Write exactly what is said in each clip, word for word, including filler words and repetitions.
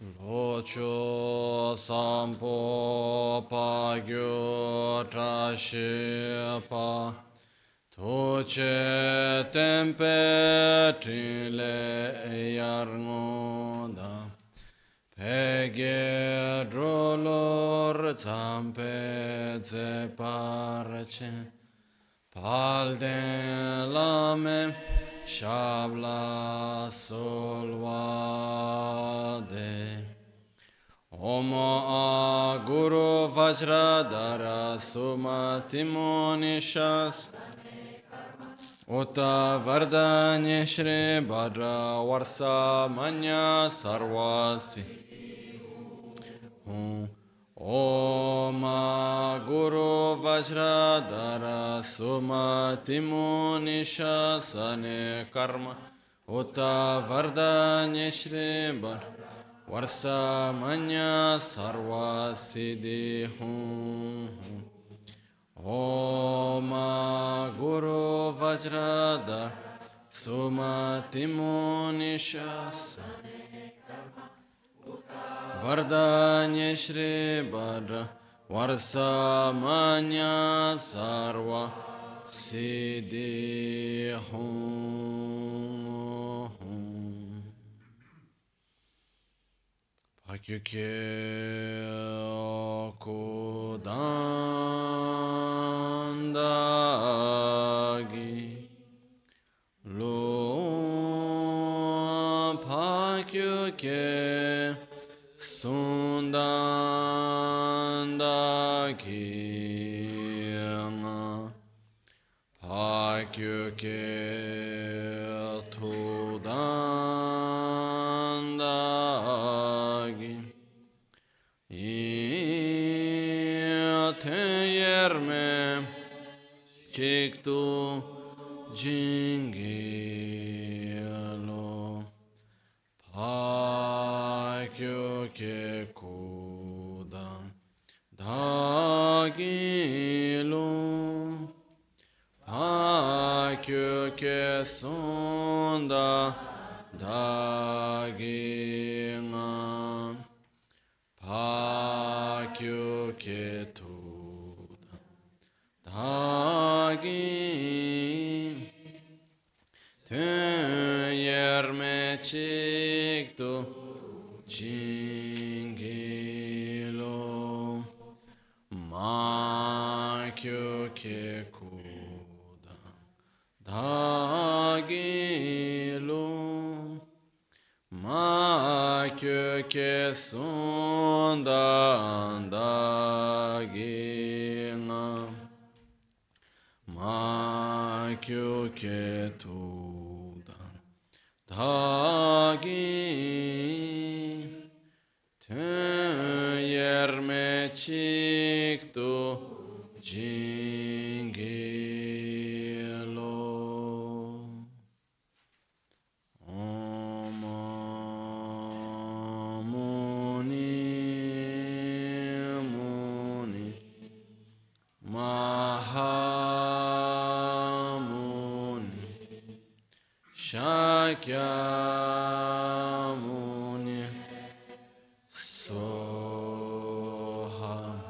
Locho sampo pagyo tashepa Toche tempe trile yarnoda Peghe drolor zampe ze parche Palden lame shabla solvade Om Guru Vajradara Sumati Muni Shasta Uta Vardhanya Shri Bhadra Varsa Manya Sarvasi Om Guru Vajradara Sumati Muni Shasane Karma Uta Vardhanya Shri Bhadra Varsa Manya Sarvasi Om Guru Vajradara Sumati Muni Shasane Karma Vardhanya Shri Bhadra Varsa Manya Sarva Siddhi Hum Pakyukye Kudandagi Lo Pakyukye Sundandagi Pakyukye Tudandagi Yerme Chiktu Jingilo Pakyo Kekudan Dagilo Pakyo Kesunda Dagina Pakyo Ketu Hagi Tüyerme çıktı Çingilo Makyo kekudan Dagilo Makyo kesundan Dagilo Makyo ketudan Dagi Tüyerme çıktı Jingilo Shakyamuni Soham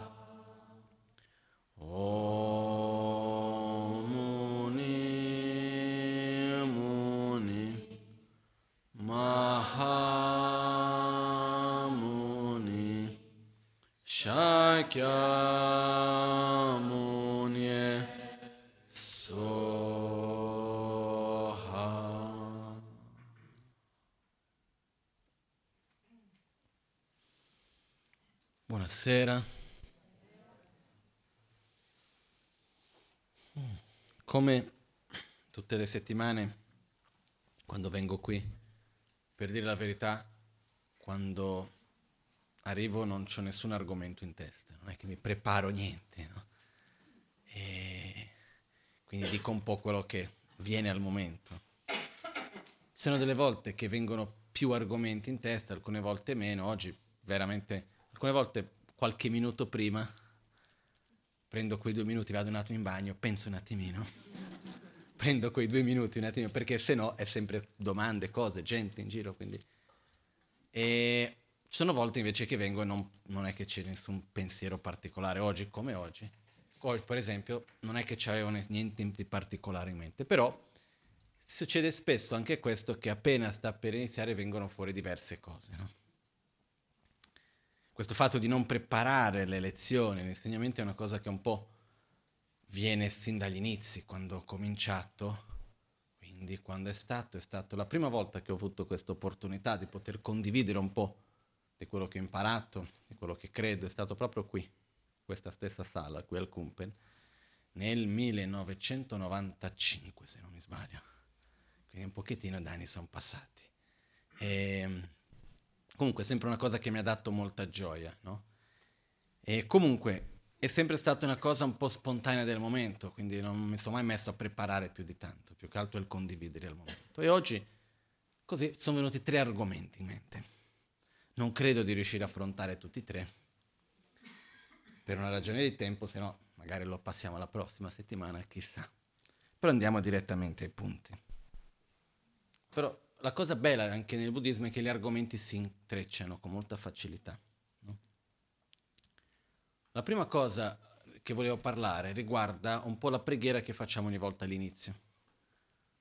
Om Muni Muni Mahamuni Shakyamuni Buonasera. Come tutte le settimane, quando vengo qui, per dire la verità, quando arrivo non c'ho nessun argomento in testa, non è che mi preparo niente, no? E quindi dico un po' quello che viene al momento. Ci sono delle volte che vengono più argomenti in testa, alcune volte meno. Oggi veramente... Alcune volte, qualche minuto prima, prendo quei due minuti, vado un attimo in bagno, penso un attimino, prendo quei due minuti un attimino, perché se no è sempre domande, cose, gente in giro, quindi... E Ci sono volte invece che vengo e non, non è che c'è nessun pensiero particolare, oggi come oggi. Oggi, per esempio, non è che c'avevo niente di particolare in mente, però succede spesso anche questo, che appena sta per iniziare vengono fuori diverse cose, no? Questo fatto di non preparare le lezioni, l'insegnamento è una cosa che un po' viene sin dagli inizi, quando ho cominciato, quindi quando è stato, è stato la prima volta che ho avuto questa opportunità di poter condividere un po' di quello che ho imparato, di quello che credo, è stato proprio qui, questa stessa sala, qui al Kumpen, nel millenovecentonovantacinque, se non mi sbaglio, quindi un pochettino d'anni sono passati. E comunque è sempre una cosa che mi ha dato molta gioia, no? E comunque è sempre stata una cosa un po' spontanea del momento, quindi non mi sono mai messo a preparare più di tanto, più che altro il condividere al momento. E oggi, così, sono venuti tre argomenti in mente. Non credo di riuscire a affrontare tutti e tre, per una ragione di tempo, se no magari lo passiamo alla prossima settimana, chissà. Però andiamo direttamente ai punti. Però la cosa bella anche nel buddismo è che gli argomenti si intrecciano con molta facilità, no? La prima cosa che volevo parlare riguarda un po' la preghiera che facciamo ogni volta all'inizio,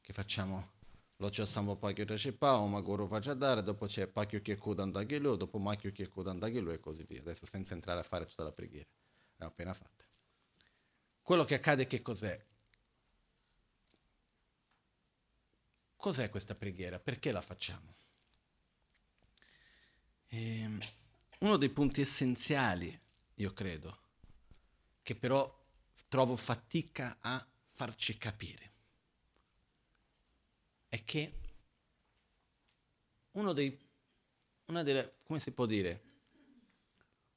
che facciamo l'Ocho Sambo Pakyo Tashipa, Oma Guru Vajadara, dopo c'è Pakyo Kyeku Dandagilu, dopo Makyo Kyeku Dandagilu e così via, adesso senza entrare a fare tutta la preghiera, l'ho appena fatta. Quello che accade che cos'è? Cos'è questa preghiera? Perché la facciamo? Ehm, uno dei punti essenziali, io credo, che però trovo fatica a farci capire, è che uno dei, una delle, come si può dire,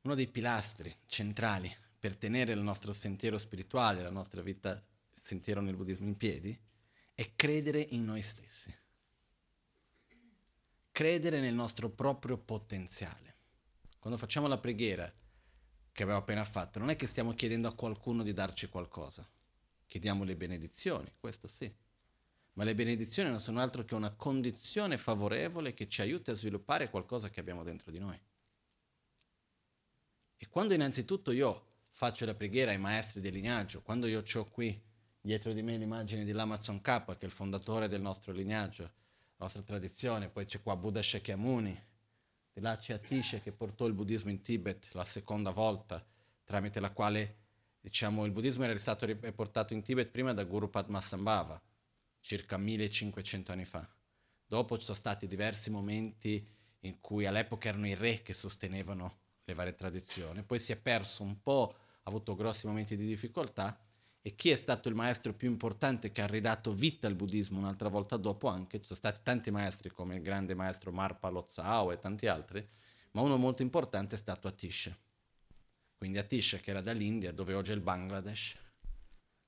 uno dei pilastri centrali per tenere il nostro sentiero spirituale, la nostra vita, il sentiero nel buddismo in piedi, è credere in noi stessi, credere nel nostro proprio potenziale. Quando facciamo la preghiera che abbiamo appena fatto, non è che stiamo chiedendo a qualcuno di darci qualcosa, chiediamo le benedizioni, questo sì, ma le benedizioni non sono altro che una condizione favorevole che ci aiuti a sviluppare qualcosa che abbiamo dentro di noi. E quando innanzitutto io faccio la preghiera ai maestri del lignaggio, quando io c'ho qui dietro di me l'immagine di Lama Tsongkhapa, che è il fondatore del nostro lignaggio, la nostra tradizione, poi c'è qua Buddha Shakyamuni, di là c'è Atisha che portò il buddismo in Tibet la seconda volta, tramite la quale, diciamo, il buddismo era stato riportato in Tibet prima da Guru Padmasambhava, circa millecinquecento anni fa. Dopo ci sono stati diversi momenti in cui all'epoca erano i re che sostenevano le varie tradizioni, poi si è perso un po', ha avuto grossi momenti di difficoltà, e chi è stato il maestro più importante che ha ridato vita al buddismo un'altra volta dopo anche, ci sono stati tanti maestri come il grande maestro Marpa Lhotse e tanti altri, ma uno molto importante è stato Atisha. Quindi Atisha, che era dall'India, dove oggi è il Bangladesh,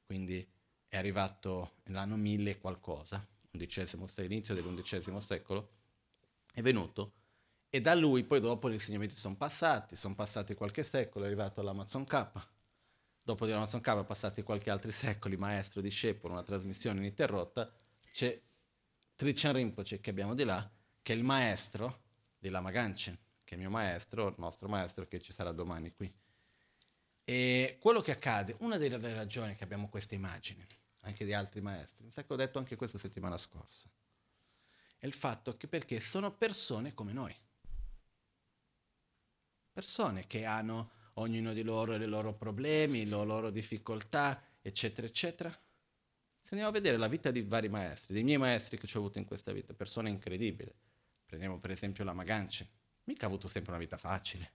quindi è arrivato l'anno mille e qualcosa, undicesimo, inizio dell'undicesimo secolo, è venuto, e da lui poi dopo gli insegnamenti sono passati, sono passati qualche secolo, è arrivato Lama Tsongkhapa. Dopo di Lama Tsongkhapa, passati qualche altri secoli, maestro, discepolo, una trasmissione ininterrotta, c'è Trichen Rinpoche che abbiamo di là, che è il maestro di Lama Gangchen, che è mio maestro, il nostro maestro, che ci sarà domani qui. E quello che accade, una delle ragioni che abbiamo questa immagine, anche di altri maestri, mi sa che ho detto anche questa settimana scorsa, è il fatto che perché sono persone come noi, persone che hanno ognuno di loro e i loro problemi, le loro difficoltà, eccetera, eccetera. Se andiamo a vedere la vita di vari maestri, dei miei maestri che ho avuto in questa vita, persone incredibili. Prendiamo per esempio Lama Gangchen, mica ha avuto sempre una vita facile.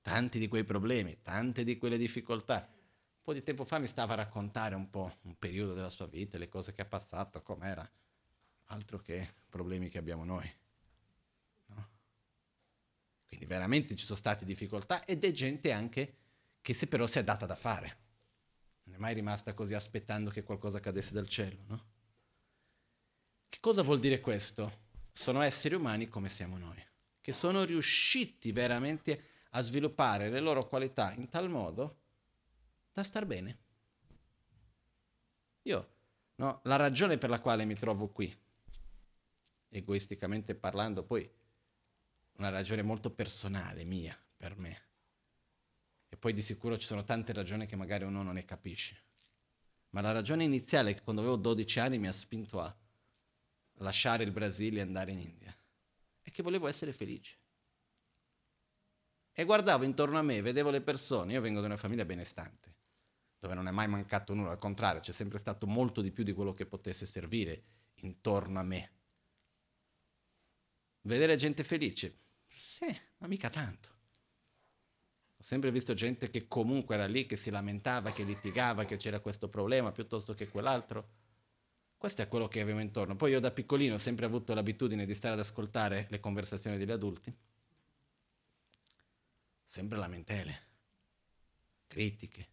Tanti di quei problemi, tante di quelle difficoltà. Un po' di tempo fa mi stava a raccontare un po' un periodo della sua vita, le cose che ha passato, com'era. Altro che problemi che abbiamo noi. Quindi veramente ci sono state difficoltà ed è gente anche che se però si è data da fare. Non è mai rimasta così aspettando che qualcosa cadesse dal cielo, no? Che cosa vuol dire questo? Sono esseri umani come siamo noi, che sono riusciti veramente a sviluppare le loro qualità in tal modo da star bene. Io, no, la ragione per la quale mi trovo qui, egoisticamente parlando, poi una ragione molto personale mia, per me. E poi di sicuro ci sono tante ragioni che magari uno non ne capisce. Ma la ragione iniziale, che quando avevo dodici anni mi ha spinto a lasciare il Brasile e andare in India, è che volevo essere felice. E guardavo intorno a me, vedevo le persone. Io vengo da una famiglia benestante, dove non è mai mancato nulla, al contrario, c'è sempre stato molto di più di quello che potesse servire intorno a me. Vedere gente felice? Sì, ma mica tanto. Ho sempre visto gente che comunque era lì, che si lamentava, che litigava, che c'era questo problema piuttosto che quell'altro. Questo è quello che avevo intorno. Poi io da piccolino ho sempre avuto l'abitudine di stare ad ascoltare le conversazioni degli adulti. Sempre lamentele, critiche.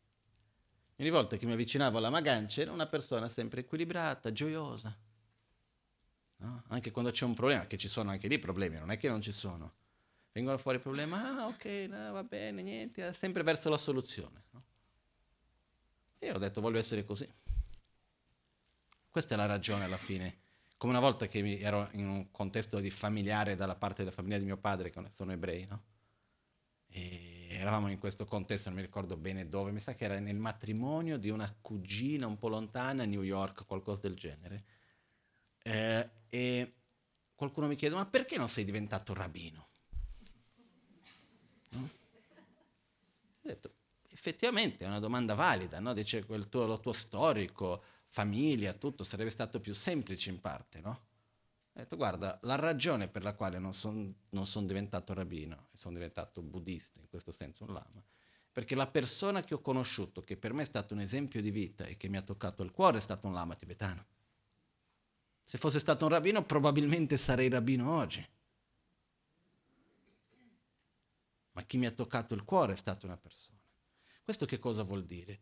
Ogni volta che mi avvicinavo alla Lama Gangchen, una persona sempre equilibrata, gioiosa. No? Anche quando c'è un problema, che ci sono anche lì problemi, non è che non ci sono. Vengono fuori problemi, ah ok, no, va bene, niente, sempre verso la soluzione. No? E io ho detto, voglio essere così. Questa è la ragione alla fine. Come una volta che mi ero in un contesto di familiare dalla parte della famiglia di mio padre, che sono ebrei, no? E eravamo in questo contesto, non mi ricordo bene dove, mi sa che era nel matrimonio di una cugina un po' lontana a New York, qualcosa del genere. Eh, e qualcuno mi chiede, ma perché non sei diventato rabbino? No? Ho detto, effettivamente è una domanda valida, no? Dice quel tuo, lo tuo storico, famiglia, tutto, sarebbe stato più semplice in parte, no? Ho detto, guarda, la ragione per la quale non sono non son diventato rabbino, sono diventato buddista, in questo senso un lama, perché la persona che ho conosciuto, che per me è stato un esempio di vita e che mi ha toccato il cuore, è stato un lama tibetano. Se fosse stato un rabbino, probabilmente sarei rabbino oggi. Ma chi mi ha toccato il cuore è stata una persona. Questo che cosa vuol dire?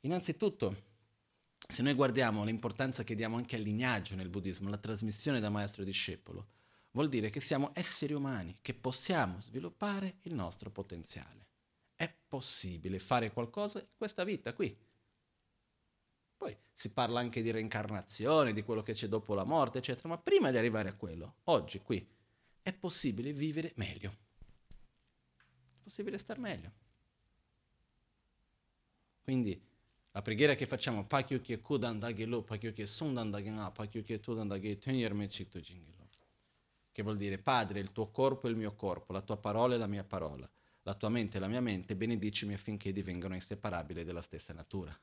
Innanzitutto, se noi guardiamo l'importanza che diamo anche al lignaggio nel buddismo, la trasmissione da maestro e discepolo, vuol dire che siamo esseri umani, che possiamo sviluppare il nostro potenziale. È possibile fare qualcosa in questa vita qui. Poi si parla anche di reincarnazione, di quello che c'è dopo la morte, eccetera, ma prima di arrivare a quello, oggi, qui, è possibile vivere meglio. È possibile star meglio. Quindi la preghiera che facciamo, Pakyu che ku dandagelo, Pakyu che sun dandagena, Pakyu che tu dandagelo, tenermi citto jingelo. Che vuol dire, Padre, il tuo corpo e il mio corpo, la tua parola e la mia parola, la tua mente e la mia mente, benedicimi affinché divengano inseparabili della stessa natura.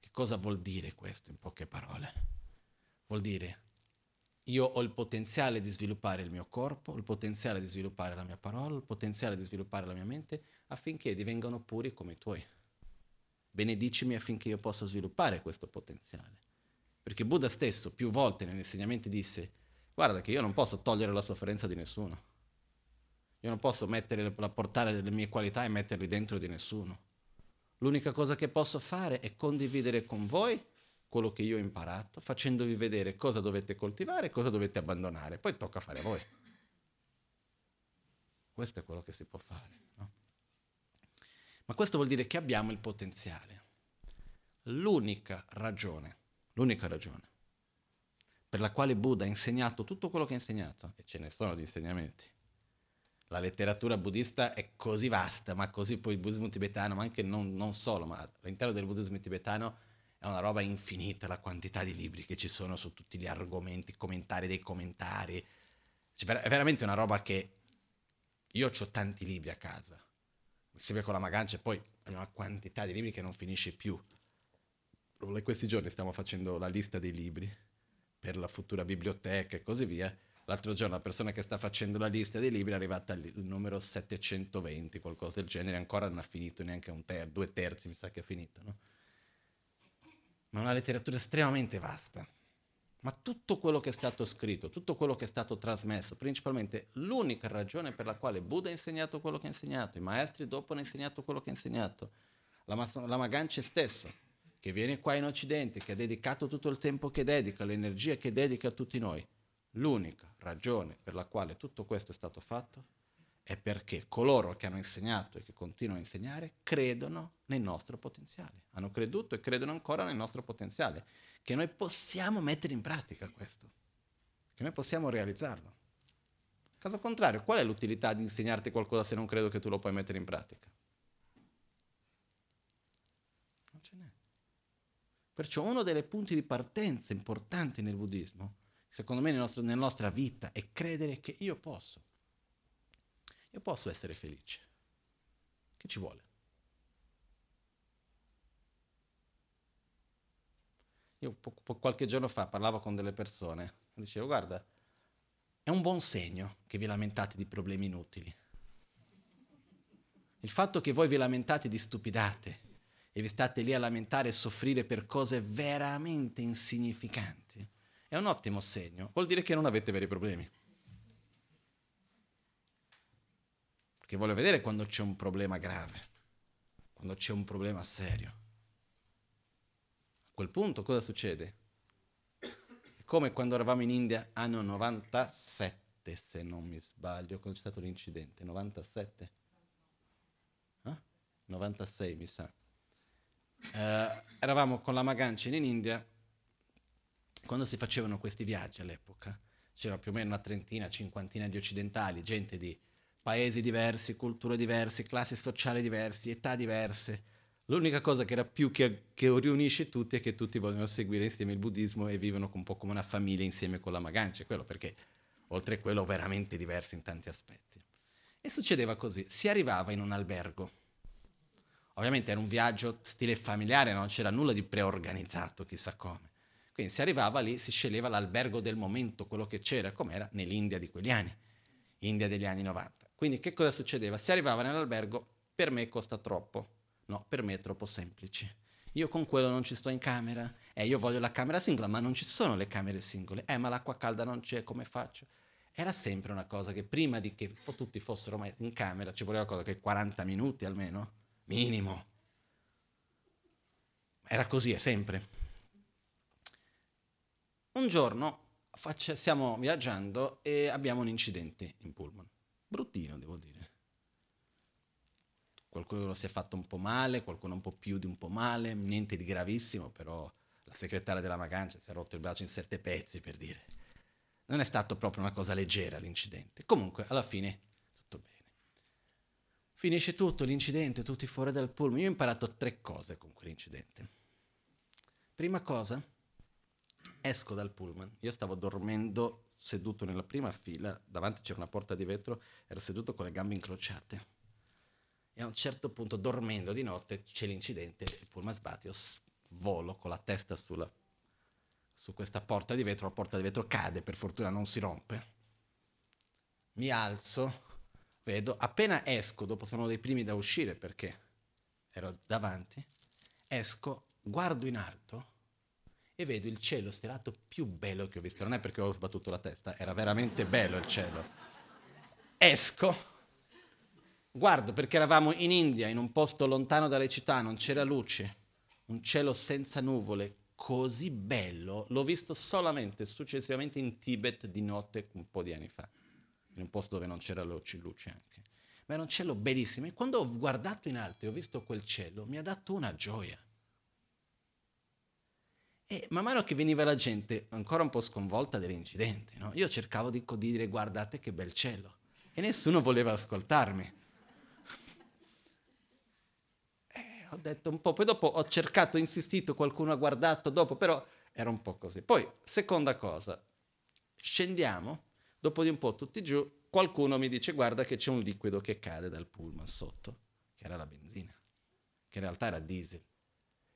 Che cosa vuol dire questo in poche parole? Vuol dire, io ho il potenziale di sviluppare il mio corpo, il potenziale di sviluppare la mia parola, il potenziale di sviluppare la mia mente, affinché divengano puri come i tuoi. Benedicimi affinché io possa sviluppare questo potenziale. Perché Buddha stesso più volte negli insegnamenti disse, guarda che io non posso togliere la sofferenza di nessuno, io non posso mettere, portare delle mie qualità e metterle dentro di nessuno. L'unica cosa che posso fare è condividere con voi quello che io ho imparato, facendovi vedere cosa dovete coltivare e cosa dovete abbandonare. Poi tocca fare a voi. Questo è quello che si può fare, no? Ma questo vuol dire che abbiamo il potenziale. L'unica ragione, l'unica ragione per la quale Buddha ha insegnato tutto quello che ha insegnato, e ce ne sono di insegnamenti, la letteratura buddista è così vasta, ma così poi il buddismo tibetano, ma anche non, non solo, ma all'interno del buddismo tibetano è una roba infinita la quantità di libri che ci sono su tutti gli argomenti, commentari dei commentari, cioè, è veramente una roba che io ho tanti libri a casa. Sempre con la Lama Gangchen, poi una quantità di libri che non finisce più. In questi giorni stiamo facendo la lista dei libri per la futura biblioteca e così via. L'altro giorno la persona che sta facendo la lista dei libri è arrivata al numero settecentoventi, qualcosa del genere, ancora non ha finito neanche un ter- due terzi, mi sa che ha finito, no? Ma una letteratura estremamente vasta. Ma tutto quello che è stato scritto, tutto quello che è stato trasmesso, principalmente l'unica ragione per la quale Buddha ha insegnato quello che ha insegnato, i maestri dopo hanno insegnato quello che ha insegnato, la Lama Gangchen stesso, che viene qua in Occidente, che ha dedicato tutto il tempo che dedica, l'energia che dedica a tutti noi, l'unica ragione per la quale tutto questo è stato fatto è perché coloro che hanno insegnato e che continuano a insegnare credono nel nostro potenziale, hanno creduto e credono ancora nel nostro potenziale, che noi possiamo mettere in pratica questo, che noi possiamo realizzarlo. Caso contrario, qual è l'utilità di insegnarti qualcosa se non credo che tu lo puoi mettere in pratica? Non ce n'è. Perciò uno dei punti di partenza importanti nel buddismo, secondo me nel nostro, nella nostra vita, è credere che io posso. Io posso essere felice. Che ci vuole? Io po- po- qualche giorno fa parlavo con delle persone e dicevo, guarda, è un buon segno che vi lamentate di problemi inutili. Il fatto che voi vi lamentate di stupidate e vi state lì a lamentare e soffrire per cose veramente insignificanti è un ottimo segno. Vuol dire che non avete veri problemi. Perché voglio vedere quando c'è un problema grave, quando c'è un problema serio. A quel punto cosa succede? È come quando eravamo in India anno novantasette, se non mi sbaglio, quando c'è stato l'incidente, novantasette? Eh? novantasei mi sa. Eh, eravamo con Lama Gangchen in India, quando si facevano questi viaggi all'epoca, c'era più o meno una trentina, cinquantina di occidentali, gente di paesi diversi, culture diverse, classi sociali diverse, età diverse. L'unica cosa che era più che, che riunisce tutti è che tutti vogliono seguire insieme il buddismo e vivono un po' come una famiglia insieme con la Magancia, quello perché oltre a quello veramente diversi in tanti aspetti. E succedeva così, si arrivava in un albergo. Ovviamente era un viaggio stile familiare, non c'era nulla di preorganizzato, chissà come. Quindi si arrivava lì, si sceglieva l'albergo del momento, quello che c'era, com'era nell'India di quegli anni, India degli anni novanta. Quindi che cosa succedeva? Si arrivava nell'albergo, per me costa troppo. No, per me è troppo semplice. Io con quello non ci sto in camera. Eh, io voglio la camera singola, ma non ci sono le camere singole. Eh, ma l'acqua calda non c'è, come faccio? Era sempre una cosa che prima di che tutti fossero mai in camera ci voleva cosa che quaranta minuti almeno, minimo. Era così, è sempre. Un giorno faccia, stiamo viaggiando e abbiamo un incidente in pullman. Bruttino, devo dire. Qualcuno si è fatto un po' male, qualcuno un po' più di un po' male, niente di gravissimo, però la segretaria della Magancia si è rotto il braccio in sette pezzi, per dire. Non è stato proprio una cosa leggera l'incidente. Comunque, alla fine, tutto bene. Finisce tutto l'incidente, tutti fuori dal pullman. Io ho imparato tre cose con quell'incidente. Prima cosa, esco dal pullman. Io stavo dormendo seduto nella prima fila, davanti c'era una porta di vetro, ero seduto con le gambe incrociate. E a un certo punto, dormendo di notte, c'è l'incidente, il pullman sbatte, io volo con la testa sulla, su questa porta di vetro, la porta di vetro cade, per fortuna non si rompe. Mi alzo, vedo, appena esco, dopo sono uno dei primi da uscire perché ero davanti, esco, guardo in alto e vedo il cielo stellato più bello che ho visto. Non è perché ho sbattuto la testa, era veramente bello il cielo. Esco. Guardo, perché eravamo in India, in un posto lontano dalle città, non c'era luce, un cielo senza nuvole, così bello, l'ho visto solamente successivamente in Tibet di notte un po' di anni fa, in un posto dove non c'era luce, luce anche. Ma era un cielo bellissimo e quando ho guardato in alto e ho visto quel cielo mi ha dato una gioia. E man mano che veniva la gente ancora un po' sconvolta dell'incidente, no? Io cercavo di dire guardate che bel cielo e nessuno voleva ascoltarmi. Ho detto un po', poi dopo ho cercato, insistito, qualcuno ha guardato dopo, però era un po' così. Poi, seconda cosa, scendiamo, dopo di un po' tutti giù, qualcuno mi dice guarda che c'è un liquido che cade dal pullman sotto, che era la benzina, che in realtà era diesel.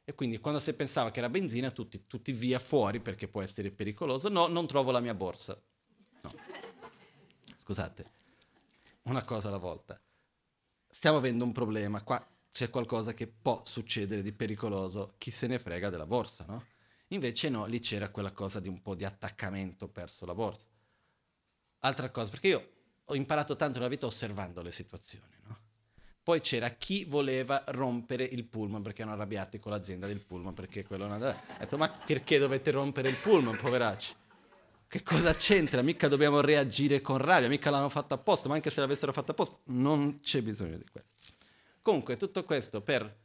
E quindi quando si pensava che era benzina, tutti, tutti via fuori perché può essere pericoloso. No, non trovo la mia borsa. No. Scusate, una cosa alla volta. Stiamo avendo un problema qua. C'è qualcosa che può succedere di pericoloso, chi se ne frega della borsa, no? Invece no, lì c'era quella cosa di un po' di attaccamento verso la borsa. Altra cosa, perché io ho imparato tanto nella vita osservando le situazioni, no? Poi c'era chi voleva rompere il pullman perché erano arrabbiati con l'azienda del pullman perché quello non andava. Ho detto, ma perché dovete rompere il pullman, poveracci? Che cosa c'entra? Mica dobbiamo reagire con rabbia, mica l'hanno fatto apposta, ma anche se l'avessero fatto apposta, non c'è bisogno di questo. Comunque tutto questo per,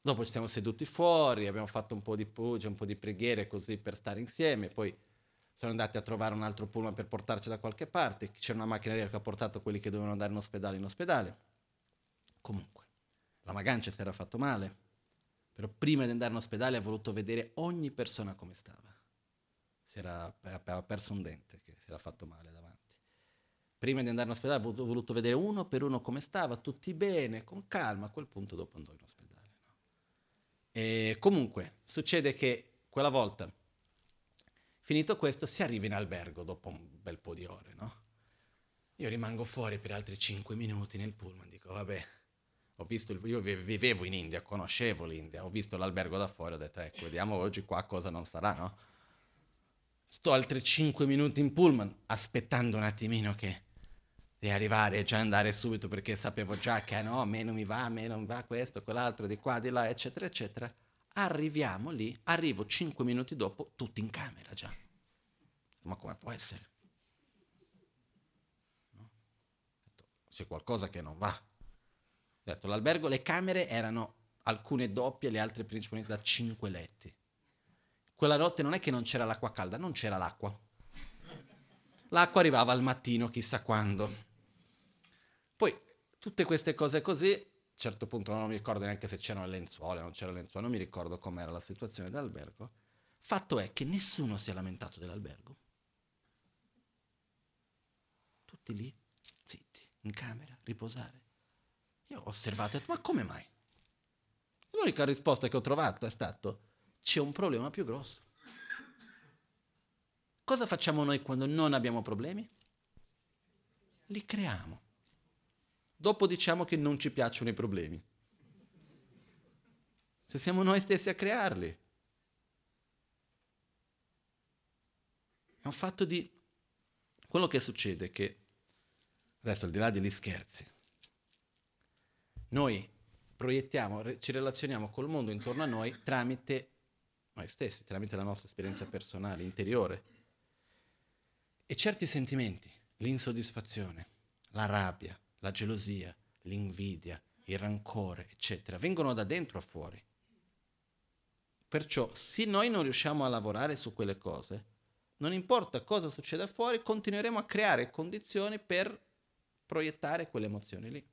dopo ci siamo seduti fuori, abbiamo fatto un po' di puja, un po' di preghiere così per stare insieme, poi sono andati a trovare un altro pullman per portarci da qualche parte, c'era una macchinarica che ha portato quelli che dovevano andare in ospedale in ospedale. Comunque, Lama Gangchen si era fatto male, però prima di andare in ospedale ha voluto vedere ogni persona come stava. Si era, aveva perso un dente, che si era fatto male davanti. Prima di andare in ospedale ha voluto, voluto vedere uno per uno come stava, tutti bene, con calma, a quel punto dopo andò in ospedale. No? E comunque, succede che quella volta, finito questo, si arriva in albergo dopo un bel po' di ore, no? Io rimango fuori per altri cinque minuti nel pullman, dico, vabbè, ho visto il, io vivevo in India, conoscevo l'India, ho visto l'albergo da fuori, ho detto, ecco, vediamo oggi qua cosa non sarà, no? Sto altri cinque minuti in pullman, aspettando un attimino che di arrivare e già andare subito, perché sapevo già che, no, a me non mi va, a me non va questo, quell'altro, di qua, di là, eccetera, eccetera. Arriviamo lì, arrivo cinque minuti dopo, tutti in camera già. Ma come può essere? No? C'è qualcosa che non va. Ho detto, l'albergo, le camere erano alcune doppie, le altre principalmente da cinque letti. Quella notte non è che non c'era l'acqua calda, non c'era l'acqua. L'acqua arrivava al mattino, chissà quando. Poi, tutte queste cose così... A un certo punto non mi ricordo neanche se c'erano lenzuola, non c'era lenzuola, non mi ricordo com'era la situazione dell'albergo. Fatto è che nessuno si è lamentato dell'albergo. Tutti lì, zitti, in camera, riposare. Io ho osservato e ho detto, ma come mai? L'unica risposta che ho trovato è stato, c'è un problema più grosso. Cosa facciamo noi quando non abbiamo problemi? Li creiamo. Dopo diciamo che non ci piacciono i problemi. Se siamo noi stessi a crearli. È un fatto di... Quello che succede è che, adesso al di là degli scherzi, noi proiettiamo, ci relazioniamo col mondo intorno a noi tramite noi stessi, tramite la nostra esperienza personale, interiore. E certi sentimenti, l'insoddisfazione, la rabbia, la gelosia, l'invidia, il rancore, eccetera, vengono da dentro a fuori. Perciò, se noi non riusciamo a lavorare su quelle cose, non importa cosa succeda fuori, continueremo a creare condizioni per proiettare quelle emozioni lì.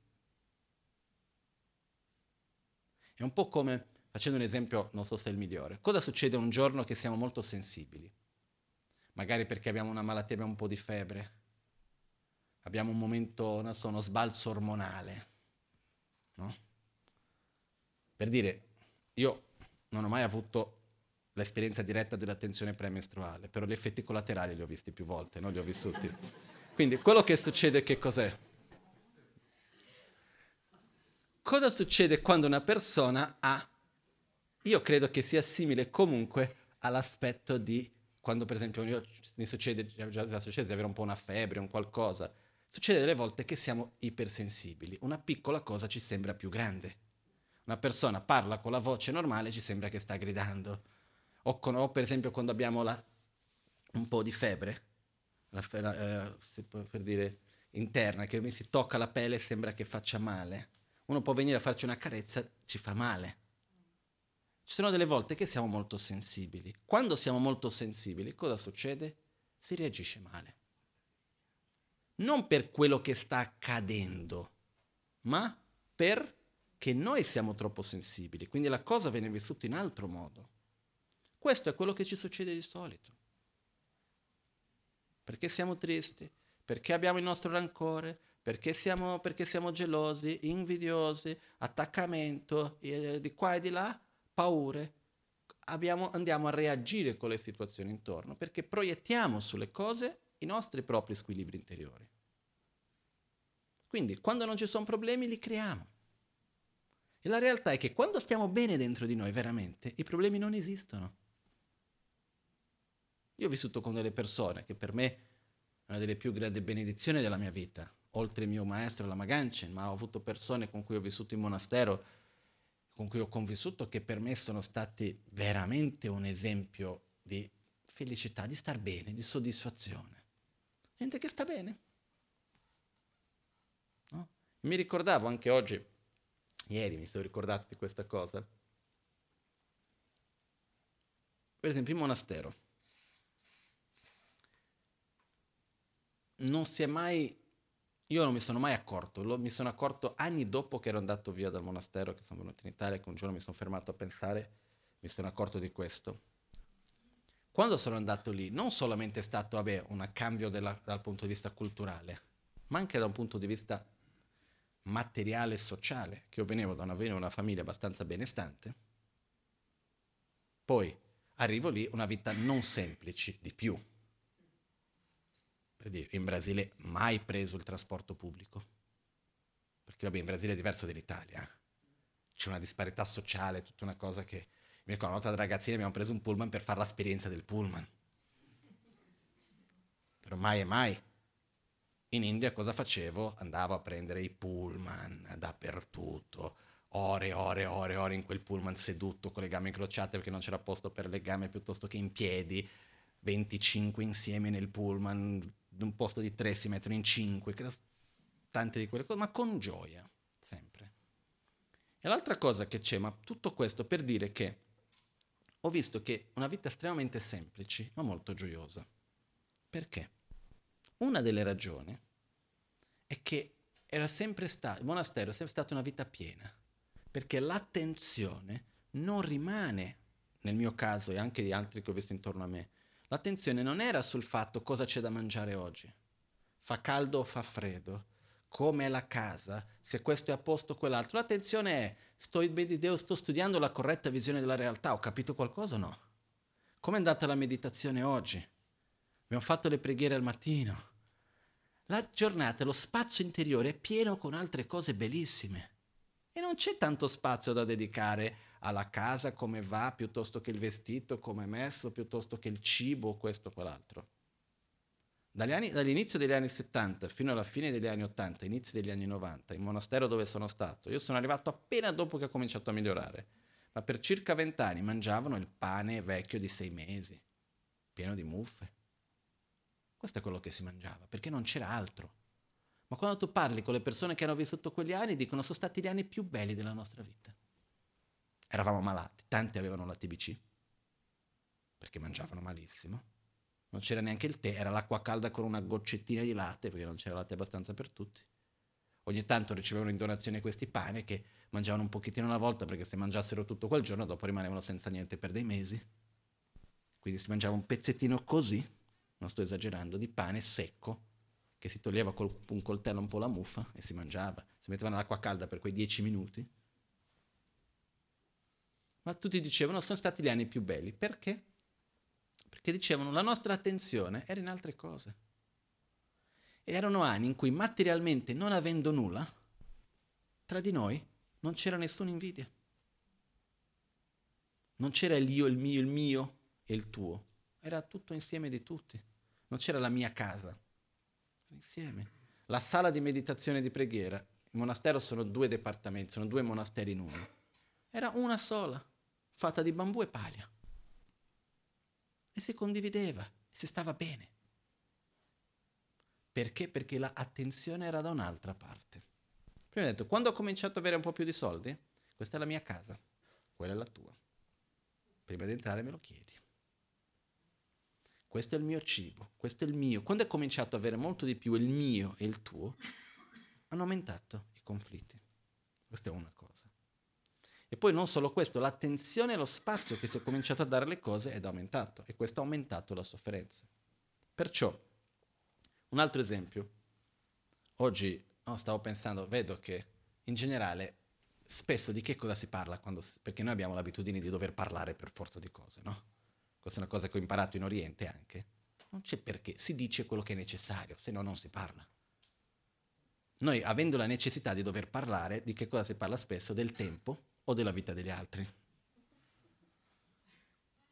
È un po' come, facendo un esempio, non so se è il migliore, cosa succede un giorno che siamo molto sensibili? Magari perché abbiamo una malattia, abbiamo un po' di febbre, abbiamo un momento, non so, uno sbalzo ormonale, no? Per dire, io non ho mai avuto l'esperienza diretta della tensione premestruale, però gli effetti collaterali li ho visti più volte, non li ho vissuti. Quindi quello che succede che cos'è? Cosa succede quando una persona ha, io credo che sia simile comunque all'aspetto di quando per esempio io, mi succede, già succede di avere un po' una febbre, un qualcosa, succede delle volte che siamo ipersensibili, una piccola cosa ci sembra più grande, una persona parla con la voce normale ci sembra che sta gridando, o, con, o per esempio quando abbiamo la, un po' di febbre, la, la, eh, si può, per dire interna, che mi si tocca la pelle e sembra che faccia male, uno può venire a farci una carezza, ci fa male. Ci sono delle volte che siamo molto sensibili. Quando siamo molto sensibili, cosa succede? Si reagisce male. Non per quello che sta accadendo, ma perché noi siamo troppo sensibili. Quindi la cosa viene vissuta in altro modo. Questo è quello che ci succede di solito. Perché siamo tristi, perché abbiamo il nostro rancore, perché siamo, perché siamo gelosi, invidiosi, attaccamento, eh, di qua e di là, paure, abbiamo, andiamo a reagire con le situazioni intorno perché proiettiamo sulle cose i nostri propri squilibri interiori. Quindi quando non ci sono problemi li creiamo. E la realtà è che quando stiamo bene dentro di noi veramente i problemi non esistono. Io ho vissuto con delle persone che per me è una delle più grandi benedizioni della mia vita, oltre il mio maestro Lama Gangchen, ma ho avuto persone con cui ho vissuto in monastero, con cui ho convissuto, che per me sono stati veramente un esempio di felicità, di star bene, di soddisfazione. Gente che sta bene. No? Mi ricordavo anche oggi, ieri mi sono ricordato di questa cosa, per esempio in monastero. non si è mai... Io non mi sono mai accorto, lo, mi sono accorto anni dopo che ero andato via dal monastero, che sono venuto in Italia, che un giorno mi sono fermato a pensare, mi sono accorto di questo. Quando sono andato lì, non solamente è stato, vabbè, un cambio della, dal punto di vista culturale, ma anche da un punto di vista materiale e sociale, che io venivo da una, venivo una famiglia abbastanza benestante, poi arrivo lì, una vita non semplice di più. Per dire, in Brasile mai preso il trasporto pubblico, perché vabbè, in Brasile è diverso dall'Italia, c'è una disparità sociale, tutta una cosa che... Mi ricordo una volta da ragazzini abbiamo preso un pullman per fare l'esperienza del pullman, però mai e mai. In India cosa facevo? Andavo a prendere i pullman dappertutto, ore, ore, ore, ore in quel pullman seduto, con le gambe incrociate perché non c'era posto per le gambe, piuttosto che in piedi, venticinque insieme nel pullman, un posto di tre si mettono in cinque, tante di quelle cose, ma con gioia, sempre. E l'altra cosa che c'è, ma tutto questo per dire che ho visto che una vita estremamente semplice, ma molto gioiosa. Perché? Una delle ragioni è che era sempre sta- il monastero è sempre stata una vita piena, perché l'attenzione non rimane, nel mio caso e anche di altri che ho visto intorno a me, l'attenzione non era sul fatto cosa c'è da mangiare oggi, fa caldo o fa freddo, come è la casa, se questo è a posto o quell'altro. L'attenzione è, sto, sto studiando la corretta visione della realtà, ho capito qualcosa o no? Com'è andata la meditazione oggi? Abbiamo fatto le preghiere al mattino. La giornata, lo spazio interiore è pieno con altre cose bellissime e non c'è tanto spazio da dedicare alla casa, come va, piuttosto che il vestito, come è messo, piuttosto che il cibo, questo o quell'altro. Dagli anni, dall'inizio degli anni settanta fino alla fine degli anni ottanta, inizio degli anni novanta, il monastero dove sono stato, io sono arrivato appena dopo che ho cominciato a migliorare, ma per circa vent'anni mangiavano il pane vecchio di sei mesi, pieno di muffe. Questo è quello che si mangiava, perché non c'era altro. Ma quando tu parli con le persone che hanno vissuto quegli anni, dicono sono stati gli anni più belli della nostra vita. Eravamo malati, tanti avevano la T B C, perché mangiavano malissimo. Non c'era neanche il tè, era l'acqua calda con una goccettina di latte, perché non c'era latte abbastanza per tutti. Ogni tanto ricevevano in donazione questi pane che mangiavano un pochettino alla volta, perché se mangiassero tutto quel giorno, dopo rimanevano senza niente per dei mesi. Quindi si mangiava un pezzettino così, non sto esagerando, di pane secco che si toglieva con un coltello un po' la muffa e si mangiava, si metteva nell'acqua calda per quei dieci minuti. Ma tutti dicevano sono stati gli anni più belli. Perché? Perché dicevano la nostra attenzione era in altre cose. E erano anni in cui materialmente, non avendo nulla, tra di noi non c'era nessuna invidia. Non c'era il io, il mio, il mio e il tuo. Era tutto insieme di tutti. Non c'era la mia casa, insieme. La sala di meditazione e di preghiera, il monastero sono due dipartimenti, sono due monasteri in uno. Era una sola, fatta di bambù e paglia. E si condivideva, si stava bene. Perché? Perché la attenzione era da un'altra parte. Prima ho detto, quando ho cominciato ad avere un po' più di soldi, questa è la mia casa, quella è la tua. Prima di entrare me lo chiedi. Questo è il mio cibo, questo è il mio. Quando è cominciato ad avere molto di più il mio e il tuo, hanno aumentato i conflitti. Questa è una cosa. E poi non solo questo, l'attenzione e lo spazio che si è cominciato a dare alle cose è aumentato, e questo ha aumentato la sofferenza. Perciò, un altro esempio. Oggi no, stavo pensando, vedo che in generale spesso di che cosa si parla, quando si, perché noi abbiamo l'abitudine di dover parlare per forza di cose, no? Questa è una cosa che ho imparato in Oriente anche, non c'è perché, si dice quello che è necessario, se no non si parla. Noi, avendo la necessità di dover parlare, di che cosa si parla spesso? Del tempo o della vita degli altri.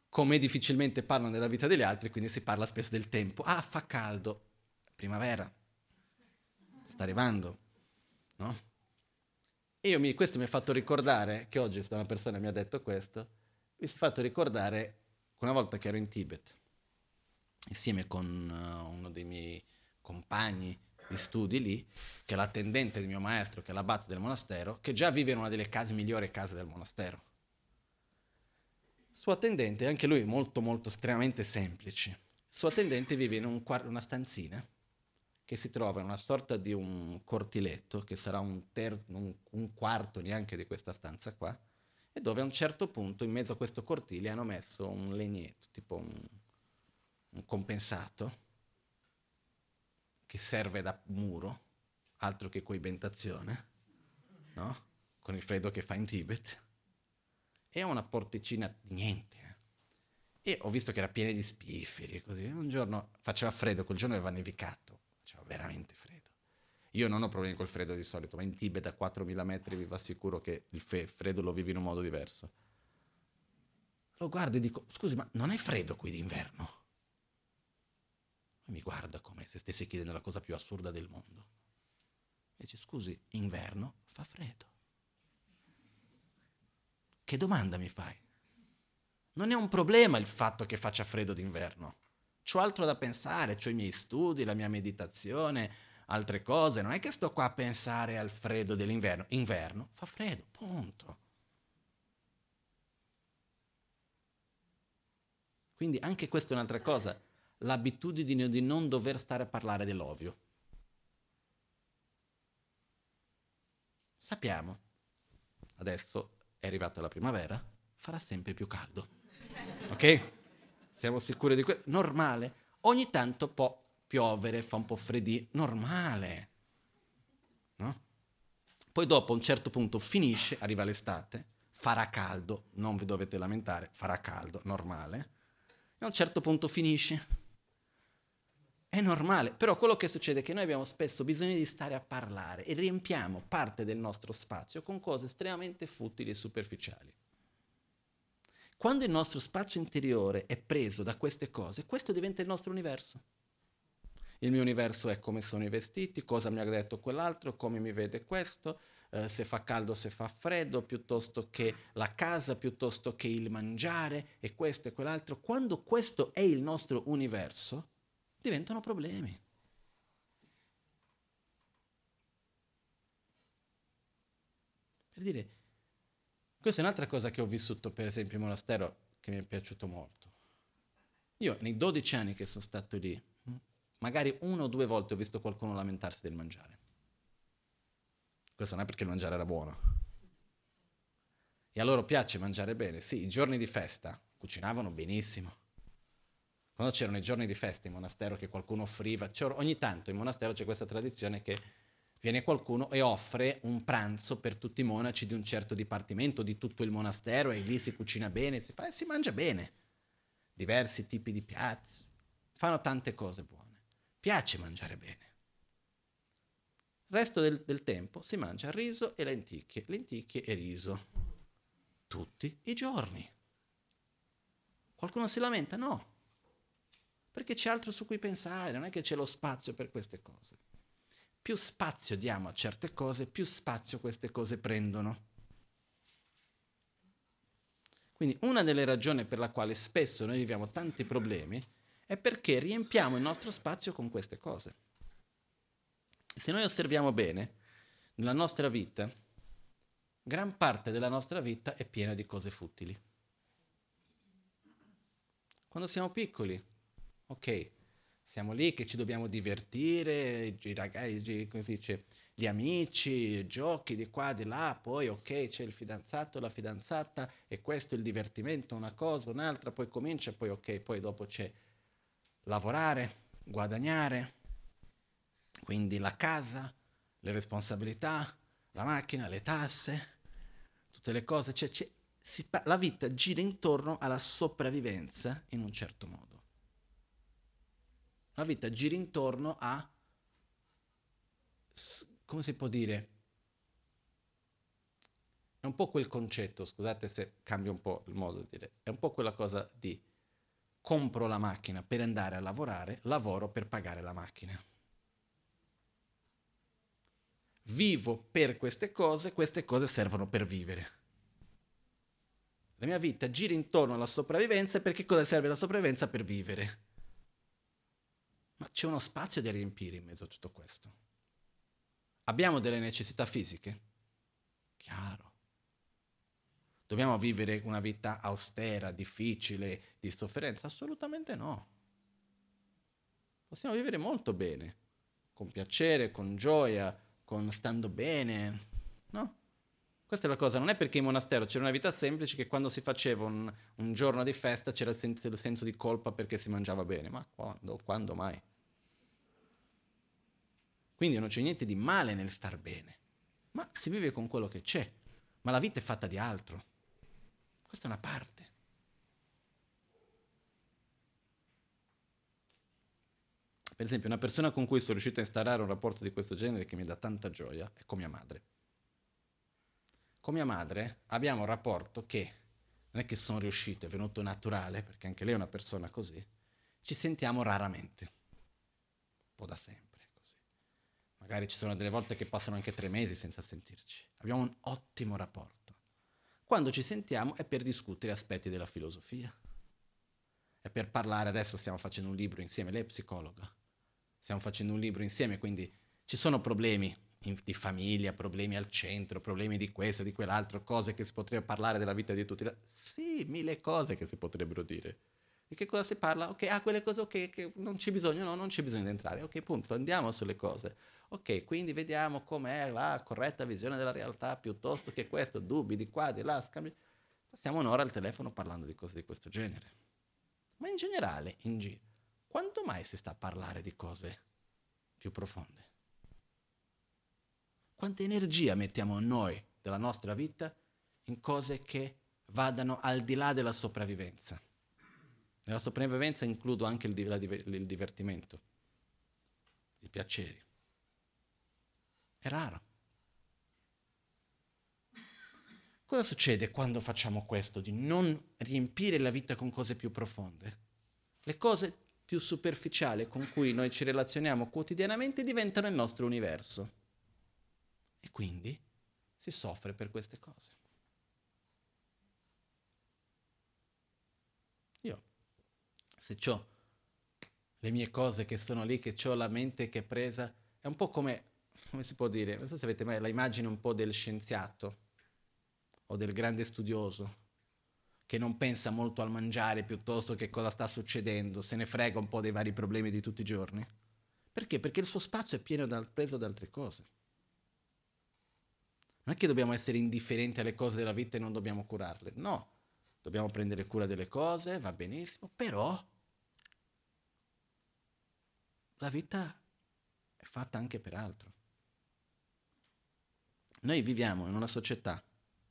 Come difficilmente parlano della vita degli altri, quindi si parla spesso del tempo. Ah, fa caldo, primavera, sta arrivando, no? E io mi, questo mi ha fatto ricordare, che oggi una persona mi ha detto questo, mi si è fatto ricordare una volta che ero in Tibet, insieme con uh, uno dei miei compagni di studi lì, che è l'attendente di mio maestro, che è l'abate del monastero, che già vive in una delle case migliori case del monastero. Il suo attendente, anche lui molto molto estremamente semplice, il suo attendente vive in un quart- una stanzina, che si trova in una sorta di un cortiletto, che sarà un, ter- un, un quarto neanche di questa stanza qua, e dove a un certo punto in mezzo a questo cortile hanno messo un legnetto, tipo un, un compensato, che serve da muro, altro che coibentazione, no? Con il freddo che fa in Tibet, e ho una porticina di niente. E ho visto che era piena di spifferi e così. Un giorno faceva freddo, quel giorno aveva nevicato, faceva veramente freddo. Io non ho problemi col freddo di solito, ma in Tibet a quattromila metri vi assicuro che il fe- freddo lo vivi in un modo diverso. Lo guardo e dico, scusi, ma non è freddo qui d'inverno? E mi guarda come se stesse chiedendo la cosa più assurda del mondo. E dice, scusi, inverno fa freddo. Che domanda mi fai? Non è un problema il fatto che faccia freddo d'inverno. C'ho altro da pensare, c'ho i miei studi, la mia meditazione, altre cose. Non è che sto qua a pensare al freddo dell'inverno. Inverno fa freddo, punto. Quindi anche questa è un'altra cosa. L'abitudine di non dover stare a parlare dell'ovvio. Sappiamo, adesso è arrivata la primavera, farà sempre più caldo. Ok? Siamo sicuri di questo? Normale. Ogni tanto può piovere, fa un po' freddì, normale. No? Poi dopo a un certo punto finisce, arriva l'estate, farà caldo, non vi dovete lamentare, farà caldo, normale. E a un certo punto finisce. È normale, però quello che succede è che noi abbiamo spesso bisogno di stare a parlare e riempiamo parte del nostro spazio con cose estremamente futili e superficiali. Quando il nostro spazio interiore è preso da queste cose, questo diventa il nostro universo. Il mio universo è come sono i vestiti, cosa mi ha detto quell'altro, come mi vede questo, eh, se fa caldo, se fa freddo, piuttosto che la casa, piuttosto che il mangiare, e questo e quell'altro. Quando questo è il nostro universo, diventano problemi. Per dire, questa è un'altra cosa che ho vissuto, per esempio, in monastero, che mi è piaciuto molto. Io, nei dodici anni che sono stato lì, magari una o due volte ho visto qualcuno lamentarsi del mangiare. Questo non è perché il mangiare era buono. E a loro piace mangiare bene. Sì, i giorni di festa cucinavano benissimo. Quando c'erano i giorni di festa in monastero che qualcuno offriva, cioè ogni tanto in monastero c'è questa tradizione che viene qualcuno e offre un pranzo per tutti i monaci di un certo dipartimento, di tutto il monastero, e lì si cucina bene, si fa e si mangia bene. Diversi tipi di piatti, fanno tante cose buone. Piace mangiare bene. Il resto del, del tempo si mangia riso e lenticchie, lenticchie e riso. Tutti i giorni. Qualcuno si lamenta? No. Perché c'è altro su cui pensare, non è che c'è lo spazio per queste cose. Più spazio diamo a certe cose, più spazio queste cose prendono. Quindi una delle ragioni per la quale spesso noi viviamo tanti problemi è perché riempiamo il nostro spazio con queste cose. Se noi osserviamo bene, nella nostra vita, gran parte della nostra vita è piena di cose futili. Quando siamo piccoli, ok, siamo lì che ci dobbiamo divertire, i ragazzi, come si dice, gli amici, giochi di qua, di là, poi ok, c'è il fidanzato, la fidanzata, e questo è il divertimento, una cosa, un'altra, poi comincia, poi ok, poi dopo c'è lavorare, guadagnare, quindi la casa, le responsabilità, la macchina, le tasse, tutte le cose, cioè c'è, si, la vita gira intorno alla sopravvivenza in un certo modo. La vita gira intorno a, come si può dire, è un po' quel concetto, scusate se cambio un po' il modo di dire, è un po' quella cosa di compro la macchina per andare a lavorare, lavoro per pagare la macchina. Vivo per queste cose, queste cose servono per vivere. La mia vita gira intorno alla sopravvivenza, perché cosa serve la sopravvivenza? Per vivere. Ma c'è uno spazio da riempire in mezzo a tutto questo. Abbiamo delle necessità fisiche? Chiaro. Dobbiamo vivere una vita austera, difficile, di sofferenza? Assolutamente no. Possiamo vivere molto bene. con piacere, con gioia, con stando bene, no? Questa è la cosa, non è perché in monastero c'era una vita semplice che quando si faceva un, un giorno di festa c'era il senso, il senso di colpa perché si mangiava bene, ma quando, quando mai? Quindi non c'è niente di male nel star bene, ma si vive con quello che c'è, ma la vita è fatta di altro, questa è una parte. Per esempio, una persona con cui sono riuscito a instaurare un rapporto di questo genere che mi dà tanta gioia è con mia madre. Con mia madre abbiamo un rapporto che non è che sono riuscito, è venuto naturale, perché anche lei è una persona così. Ci sentiamo raramente, un po' da sempre, così. Magari ci sono delle volte che passano anche tre mesi senza sentirci. Abbiamo un ottimo rapporto. Quando ci sentiamo è per discutere aspetti della filosofia, è per parlare. Adesso stiamo facendo un libro insieme, lei è psicologa. Stiamo facendo un libro insieme, quindi ci sono problemi in, di famiglia, problemi al centro, problemi di questo, di quell'altro, cose che si potrebbe parlare della vita di tutti. Sì, mille cose che si potrebbero dire. Di che cosa si parla? Ok, ah, quelle cose, ok, che non c'è bisogno, no, non c'è bisogno di entrare. Ok, punto, andiamo sulle cose. Ok, quindi vediamo com'è la corretta visione della realtà, piuttosto che questo, dubbi di qua, di là, scambi. Passiamo un'ora al telefono parlando di cose di questo genere. Ma in generale, in giro, quanto mai si sta a parlare di cose più profonde? Quanta energia mettiamo noi della nostra vita in cose che vadano al di là della sopravvivenza? Nella sopravvivenza includo anche il, la, il divertimento, i piaceri. È raro. Cosa succede quando facciamo questo, di non riempire la vita con cose più profonde? Le cose più superficiale con cui noi ci relazioniamo quotidianamente diventano il nostro universo. E quindi si soffre per queste cose. Io, se ho le mie cose che sono lì, che ho la mente che è presa, è un po' come, come si può dire, non so se avete mai la immagine un po' del scienziato o del grande studioso, che non pensa molto al mangiare piuttosto che cosa sta succedendo, se ne frega un po' dei vari problemi di tutti i giorni. Perché? Perché il suo spazio è pieno dal, preso da altre cose. Non è che dobbiamo essere indifferenti alle cose della vita e non dobbiamo curarle, no. Dobbiamo prendere cura delle cose, va benissimo, però la vita è fatta anche per altro. Noi viviamo in una società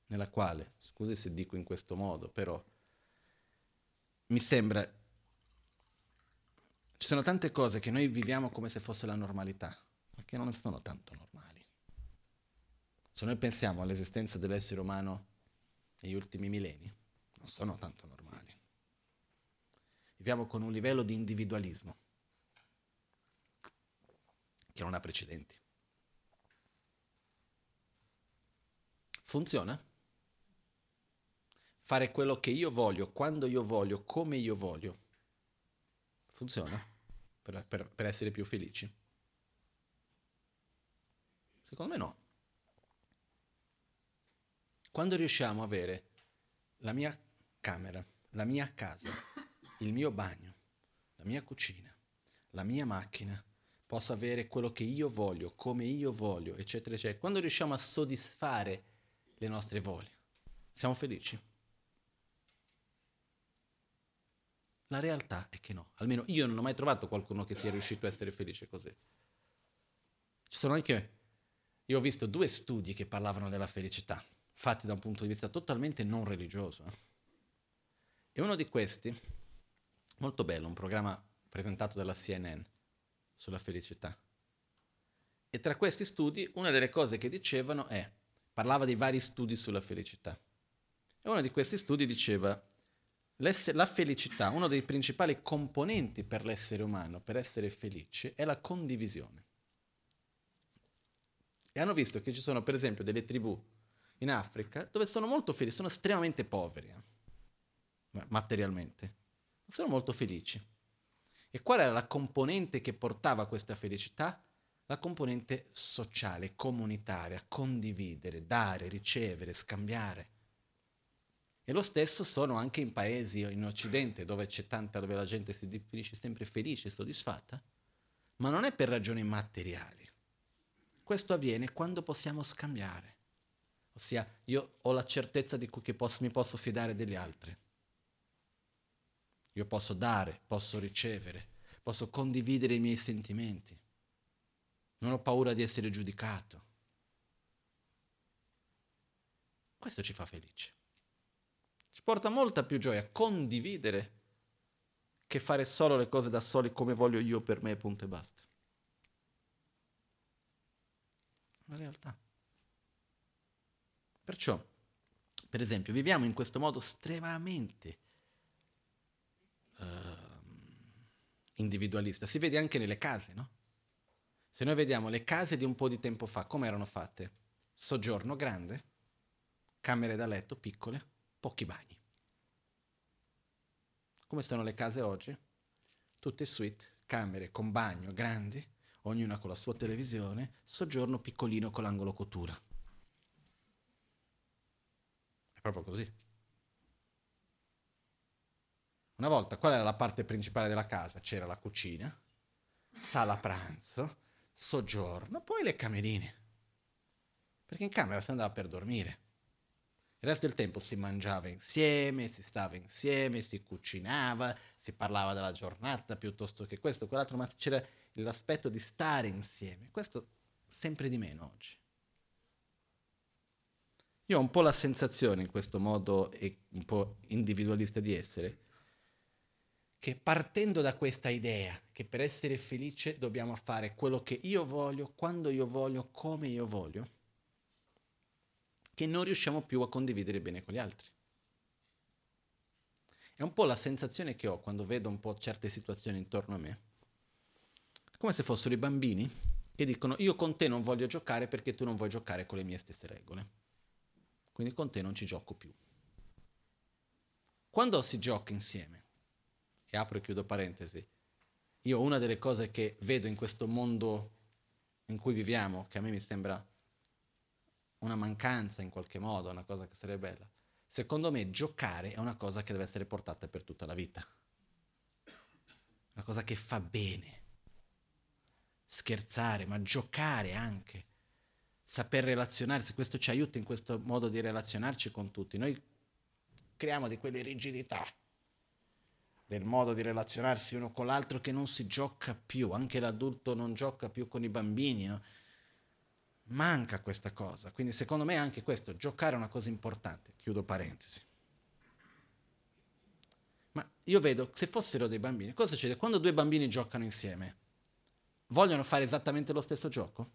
nella quale, scusi se dico in questo modo, però mi sembra ci sono tante cose che noi viviamo come se fosse la normalità, ma che non sono tanto normali. Se noi pensiamo all'esistenza dell'essere umano negli ultimi millenni, non sono tanto normali. Viviamo con un livello di individualismo che non ha precedenti. Funziona? Fare quello che io voglio, quando io voglio, come io voglio. Funziona? Per, per, per essere più felici? Secondo me no. Quando riusciamo a avere la mia camera, la mia casa, il mio bagno, la mia cucina, la mia macchina, posso avere quello che io voglio, come io voglio, eccetera, eccetera. Quando riusciamo a soddisfare le nostre voglie, siamo felici? La realtà è che no, almeno io non ho mai trovato qualcuno che sia riuscito a essere felice così. Ci sono anche, io ho visto due studi che parlavano della felicità, fatti da un punto di vista totalmente non religioso. E uno di questi, molto bello, un programma presentato dalla C N N sulla felicità. E tra questi studi, una delle cose che dicevano è, parlava dei vari studi sulla felicità. E uno di questi studi diceva, la felicità, uno dei principali componenti per l'essere umano, per essere felice, è la condivisione. E hanno visto che ci sono, per esempio, delle tribù in Africa dove sono molto felici, sono estremamente poveri, eh, materialmente, ma sono molto felici. E qual era la componente che portava questa felicità? La componente sociale, comunitaria, condividere, dare, ricevere, scambiare. E lo stesso sono anche in paesi in Occidente dove c'è tanta, dove la gente si definisce sempre felice e soddisfatta, ma non è per ragioni materiali. Questo avviene quando possiamo scambiare, ossia io ho la certezza di cui che posso, mi posso fidare degli altri. Io posso dare, posso ricevere, posso condividere i miei sentimenti. Non ho paura di essere giudicato. Questo ci fa felici. Ci porta molta più gioia condividere che fare solo le cose da soli come voglio io per me, punto e basta. La realtà. Perciò, per esempio, viviamo in questo modo estremamente uh, individualista. Si vede anche nelle case, no? Se noi vediamo le case di un po' di tempo fa, come erano fatte? Soggiorno grande, camere da letto piccole, pochi bagni. Come stanno le case oggi? Tutte suite, camere con bagno grandi, ognuna con la sua televisione, soggiorno piccolino con l'angolo cottura. È proprio così. Una volta, qual era la parte principale della casa? C'era la cucina, sala pranzo, soggiorno, poi le camerine. Perché in camera si andava per dormire. Il resto del tempo si mangiava insieme, si stava insieme, si cucinava, si parlava della giornata piuttosto che questo, quell'altro, ma c'era l'aspetto di stare insieme. Questo sempre di meno oggi. Io ho un po' la sensazione, in questo modo un po' individualista di essere, che partendo da questa idea che per essere felice dobbiamo fare quello che io voglio, quando io voglio, come io voglio, che non riusciamo più a condividere bene con gli altri. È un po' la sensazione che ho quando vedo un po' certe situazioni intorno a me, come se fossero i bambini che dicono io con te non voglio giocare perché tu non vuoi giocare con le mie stesse regole, quindi con te non ci gioco più. Quando si gioca insieme, e apro e chiudo parentesi, io una delle cose che vedo in questo mondo in cui viviamo, che a me mi sembra una mancanza in qualche modo, una cosa che sarebbe bella. Secondo me giocare è una cosa che deve essere portata per tutta la vita. Una cosa che fa bene. Scherzare, ma giocare anche. Saper relazionarsi, questo ci aiuta in questo modo di relazionarci con tutti. Noi creiamo di quelle rigidità del modo di relazionarsi uno con l'altro che non si gioca più. Anche l'adulto non gioca più con i bambini, no? Manca questa cosa, quindi secondo me anche questo, giocare è una cosa importante, chiudo parentesi. Ma io vedo, se fossero dei bambini, cosa succede? Quando due bambini giocano insieme, vogliono fare esattamente lo stesso gioco?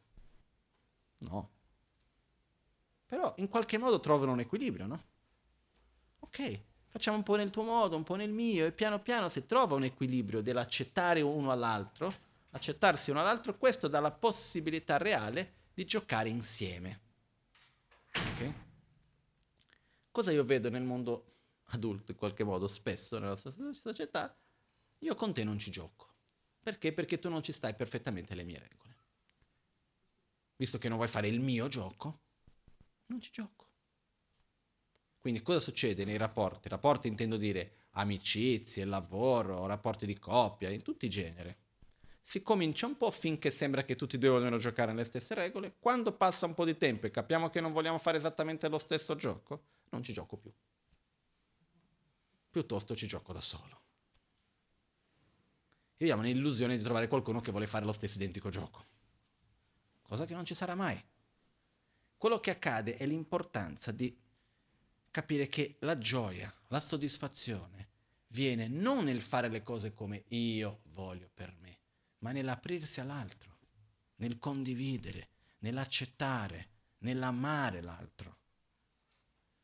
No. Però in qualche modo trovano un equilibrio, no? Ok, facciamo un po' nel tuo modo, un po' nel mio, e piano piano si trova un equilibrio dell'accettare uno all'altro, accettarsi uno all'altro, questo dà la possibilità reale di giocare insieme. Okay? Cosa io vedo nel mondo adulto, in qualche modo, spesso nella nostra società? Io con te non ci gioco. Perché? Perché tu non ci stai perfettamente alle mie regole. Visto che non vuoi fare il mio gioco, non ci gioco. Quindi cosa succede nei rapporti? Rapporti intendo dire amicizie, lavoro, rapporti di coppia, in tutti i generi. Si comincia un po' finché sembra che tutti e due vogliono giocare nelle stesse regole. Quando passa un po' di tempo e capiamo che non vogliamo fare esattamente lo stesso gioco, non ci gioco più. Piuttosto ci gioco da solo. E abbiamo l'illusione di trovare qualcuno che vuole fare lo stesso identico gioco. Cosa che non ci sarà mai. Quello che accade è l'importanza di capire che la gioia, la soddisfazione, viene non nel fare le cose come io voglio per me, ma nell'aprirsi all'altro, nel condividere, nell'accettare, nell'amare l'altro.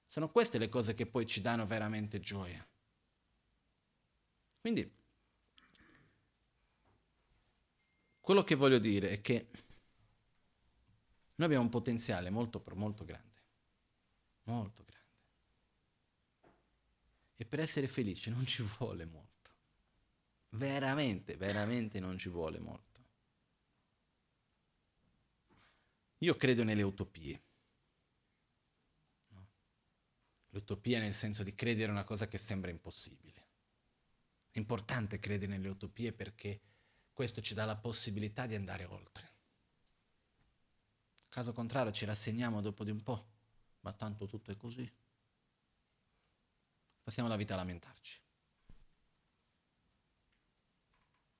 Sono queste le cose che poi ci danno veramente gioia. Quindi, quello che voglio dire è che noi abbiamo un potenziale molto, molto grande, molto grande. E per essere felici non ci vuole molto. Veramente, veramente non ci vuole molto. Io credo nelle utopie. No? L'utopia nel senso di credere a una cosa che sembra impossibile. È importante credere nelle utopie perché Questo ci dà la possibilità di andare oltre. Caso contrario ci rassegniamo dopo di un po', ma tanto tutto è così. Passiamo la vita a lamentarci.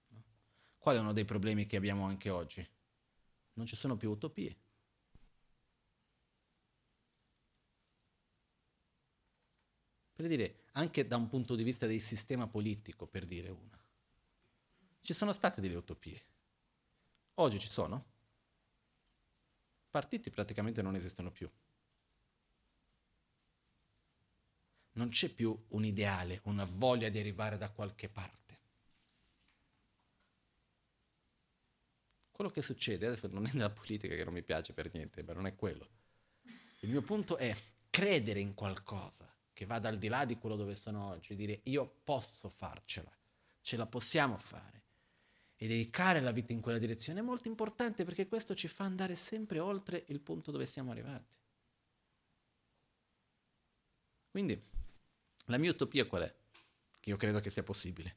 No? Qual è uno dei problemi che abbiamo anche oggi? Non ci sono più utopie. Per dire, anche da un punto di vista del sistema politico, per dire una, ci sono state delle utopie. Oggi ci sono. Partiti praticamente non esistono più. Non c'è più un ideale, una voglia di arrivare da qualche parte. Quello che succede adesso non è nella politica, che non mi piace per niente, ma non è quello. Il mio punto è credere in qualcosa che vada al di là di quello dove sono oggi, dire io posso farcela, ce la possiamo fare. E dedicare la vita in quella direzione è molto importante, perché questo ci fa andare sempre oltre il punto dove siamo arrivati. Quindi la mia utopia qual è? Che io credo che sia possibile.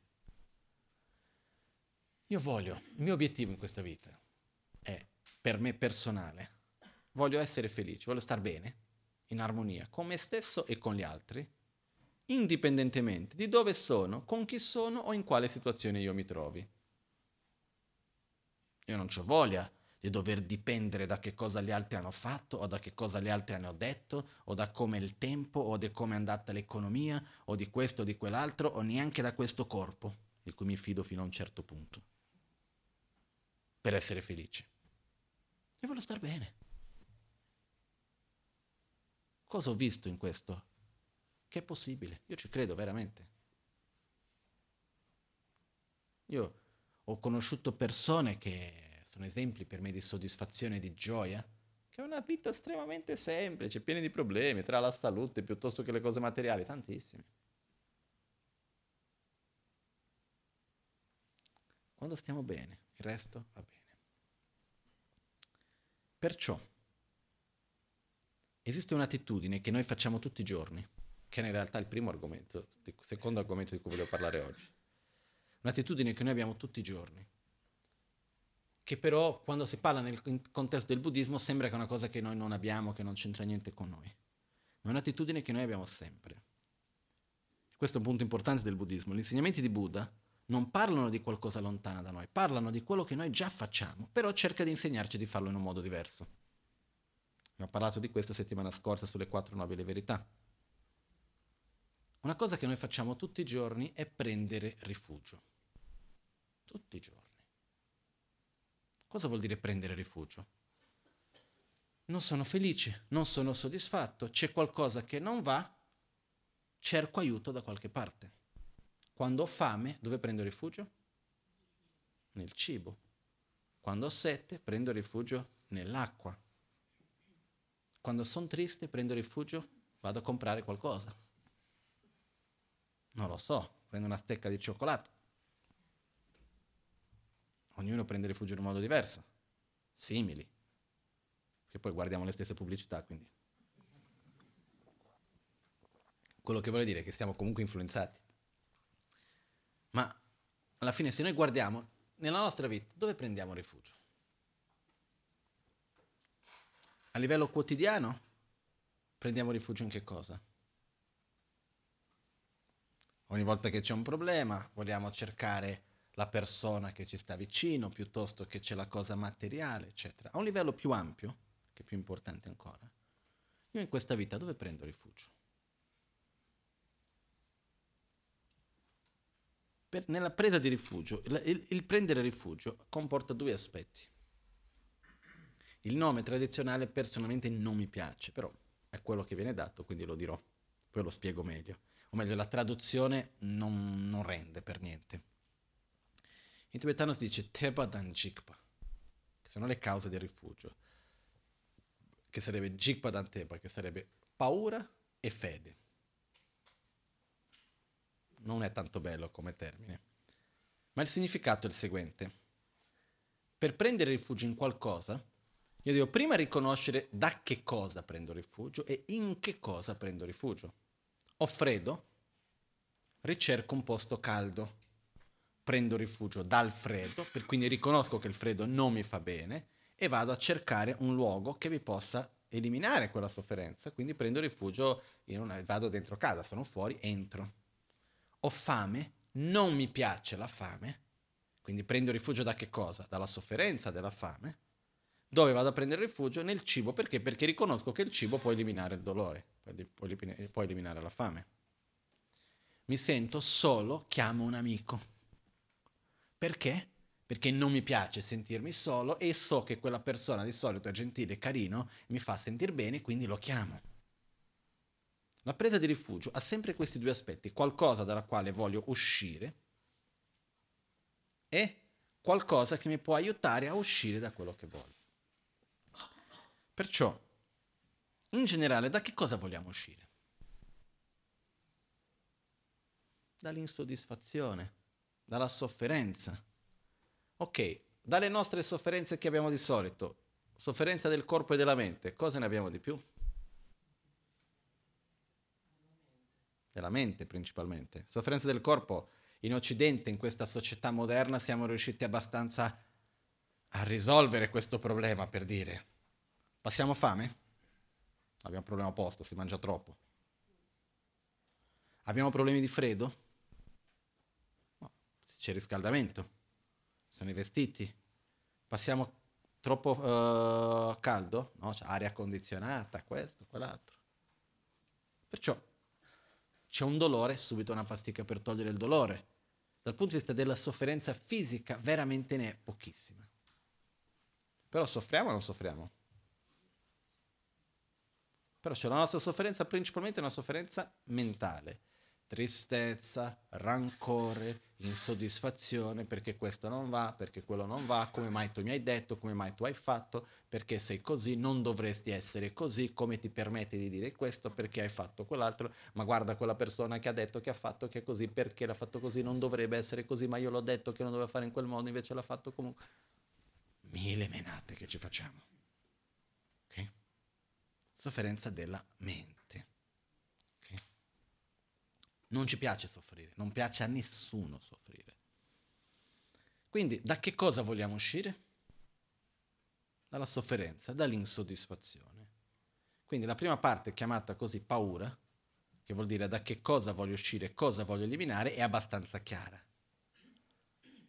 Io voglio, il mio obiettivo in questa vita è, per me personale, voglio essere felice, voglio star bene, in armonia, con me stesso e con gli altri, indipendentemente di dove sono, con chi sono o in quale situazione io mi trovi. Io non c'ho voglia di dover dipendere da che cosa gli altri hanno fatto, o da che cosa gli altri hanno detto, o da come il tempo, o di come è andata l'economia, o di questo o di quell'altro, o neanche da questo corpo, di cui mi fido fino a un certo punto, per essere felice. Io voglio star bene. Cosa ho visto in questo? Che è possibile. Io ci credo veramente. Io ho conosciuto persone che sono esempi per me di soddisfazione e di gioia, che è una vita estremamente semplice, piena di problemi, tra la salute piuttosto che le cose materiali, tantissime. Quando stiamo bene, il resto va bene. Perciò esiste un'attitudine che noi facciamo tutti i giorni, che è in realtà il primo argomento, il secondo argomento di cui volevo parlare oggi. Un'attitudine che noi abbiamo tutti i giorni, che però quando si parla nel contesto del buddismo sembra che è una cosa che noi non abbiamo, che non c'entra niente con noi. Ma è un'attitudine che noi abbiamo sempre. Questo è un punto importante del buddismo. Gli insegnamenti di Buddha non parlano di qualcosa lontana da noi, parlano di quello che noi già facciamo, però cerca di insegnarci di farlo in un modo diverso. Abbiamo parlato di questo settimana scorsa sulle quattro nobili verità. Una cosa che noi facciamo tutti i giorni è prendere rifugio. Tutti i giorni. Cosa vuol dire prendere rifugio? Non sono felice, non sono soddisfatto, c'è qualcosa che non va, cerco aiuto da qualche parte. Quando ho fame, dove prendo rifugio? Nel cibo. Quando ho sete, prendo rifugio nell'acqua. Quando sono triste, prendo rifugio, vado a comprare qualcosa. Non lo so, prendo una stecca di cioccolato. Ognuno prende rifugio in un modo diverso, simili, che poi guardiamo le stesse pubblicità, quindi. Quello che vuole dire è che siamo comunque influenzati. Ma alla fine, se noi guardiamo nella nostra vita, dove prendiamo rifugio? A livello quotidiano prendiamo rifugio in che cosa? Ogni volta che c'è un problema vogliamo cercare la persona che ci sta vicino, piuttosto che c'è la cosa materiale, eccetera. A un livello più ampio, che è più importante ancora, io in questa vita dove prendo rifugio? Per, nella presa di rifugio, il, il, il prendere rifugio comporta due aspetti. Il nome tradizionale personalmente non mi piace, però è quello che viene dato, quindi lo dirò, poi lo spiego meglio. O meglio, la traduzione non, non rende per niente. In tibetano si dice Tepa Dan Jikpa, che sono le cause del rifugio, che sarebbe Jikpa Dan Tepa, che sarebbe paura e fede. Non è tanto bello come termine, ma il significato è il seguente. Per prendere rifugio in qualcosa, io devo prima riconoscere da che cosa prendo rifugio e in che cosa prendo rifugio. Ho freddo, ricerco un posto caldo. prendo rifugio dal freddo, per quindi riconosco che il freddo non mi fa bene e vado a cercare un luogo che mi possa eliminare quella sofferenza, quindi prendo rifugio, in una, vado dentro casa, sono fuori, entro. Ho fame, non mi piace la fame, quindi prendo rifugio da che cosa? Dalla sofferenza della fame. Dove vado a prendere rifugio? Nel cibo. Perché? Perché riconosco che il cibo può eliminare il dolore, può eliminare la fame. Mi sento solo, chiamo un amico. Perché? Perché non mi piace sentirmi solo e so che quella persona di solito è gentile e carino, mi fa sentir bene, quindi lo chiamo. La presa di rifugio ha sempre questi due aspetti: qualcosa dalla quale voglio uscire e qualcosa che mi può aiutare a uscire da quello che voglio. Perciò, in generale, da che cosa vogliamo uscire? Dall'insoddisfazione, dalla sofferenza. Ok, dalle nostre sofferenze che abbiamo di solito, sofferenza del corpo e della mente, cosa ne abbiamo di più? Della mente principalmente. Sofferenza del corpo, in Occidente, in questa società moderna, siamo riusciti abbastanza a risolvere questo problema, per dire. Passiamo fame? Abbiamo un problema a posto, si mangia troppo. Abbiamo problemi di freddo? No, c'è riscaldamento. Sono i vestiti, passiamo troppo uh, caldo, no? C'è aria condizionata, questo, quell'altro. Perciò c'è un dolore, subito una pasticca per togliere il dolore. Dal punto di vista della sofferenza fisica veramente ne è pochissima. Però soffriamo o non soffriamo? Però c'è la nostra sofferenza, principalmente una sofferenza mentale. Tristezza, rancore, insoddisfazione, perché questo non va, perché quello non va, come mai tu mi hai detto, come mai tu hai fatto, perché sei così, non dovresti essere così, come ti permetti di dire questo, perché hai fatto quell'altro, ma guarda quella persona che ha detto che ha fatto che è così, perché l'ha fatto così, non dovrebbe essere così, ma io l'ho detto che non doveva fare in quel modo, invece l'ha fatto comunque. Mille menate che ci facciamo. Ok? Sofferenza della mente. Non ci piace soffrire, non piace a nessuno soffrire. Quindi, da che cosa vogliamo uscire? Dalla sofferenza, dall'insoddisfazione. Quindi la prima parte è chiamata così paura, che vuol dire da che cosa voglio uscire, cosa voglio eliminare, è abbastanza chiara.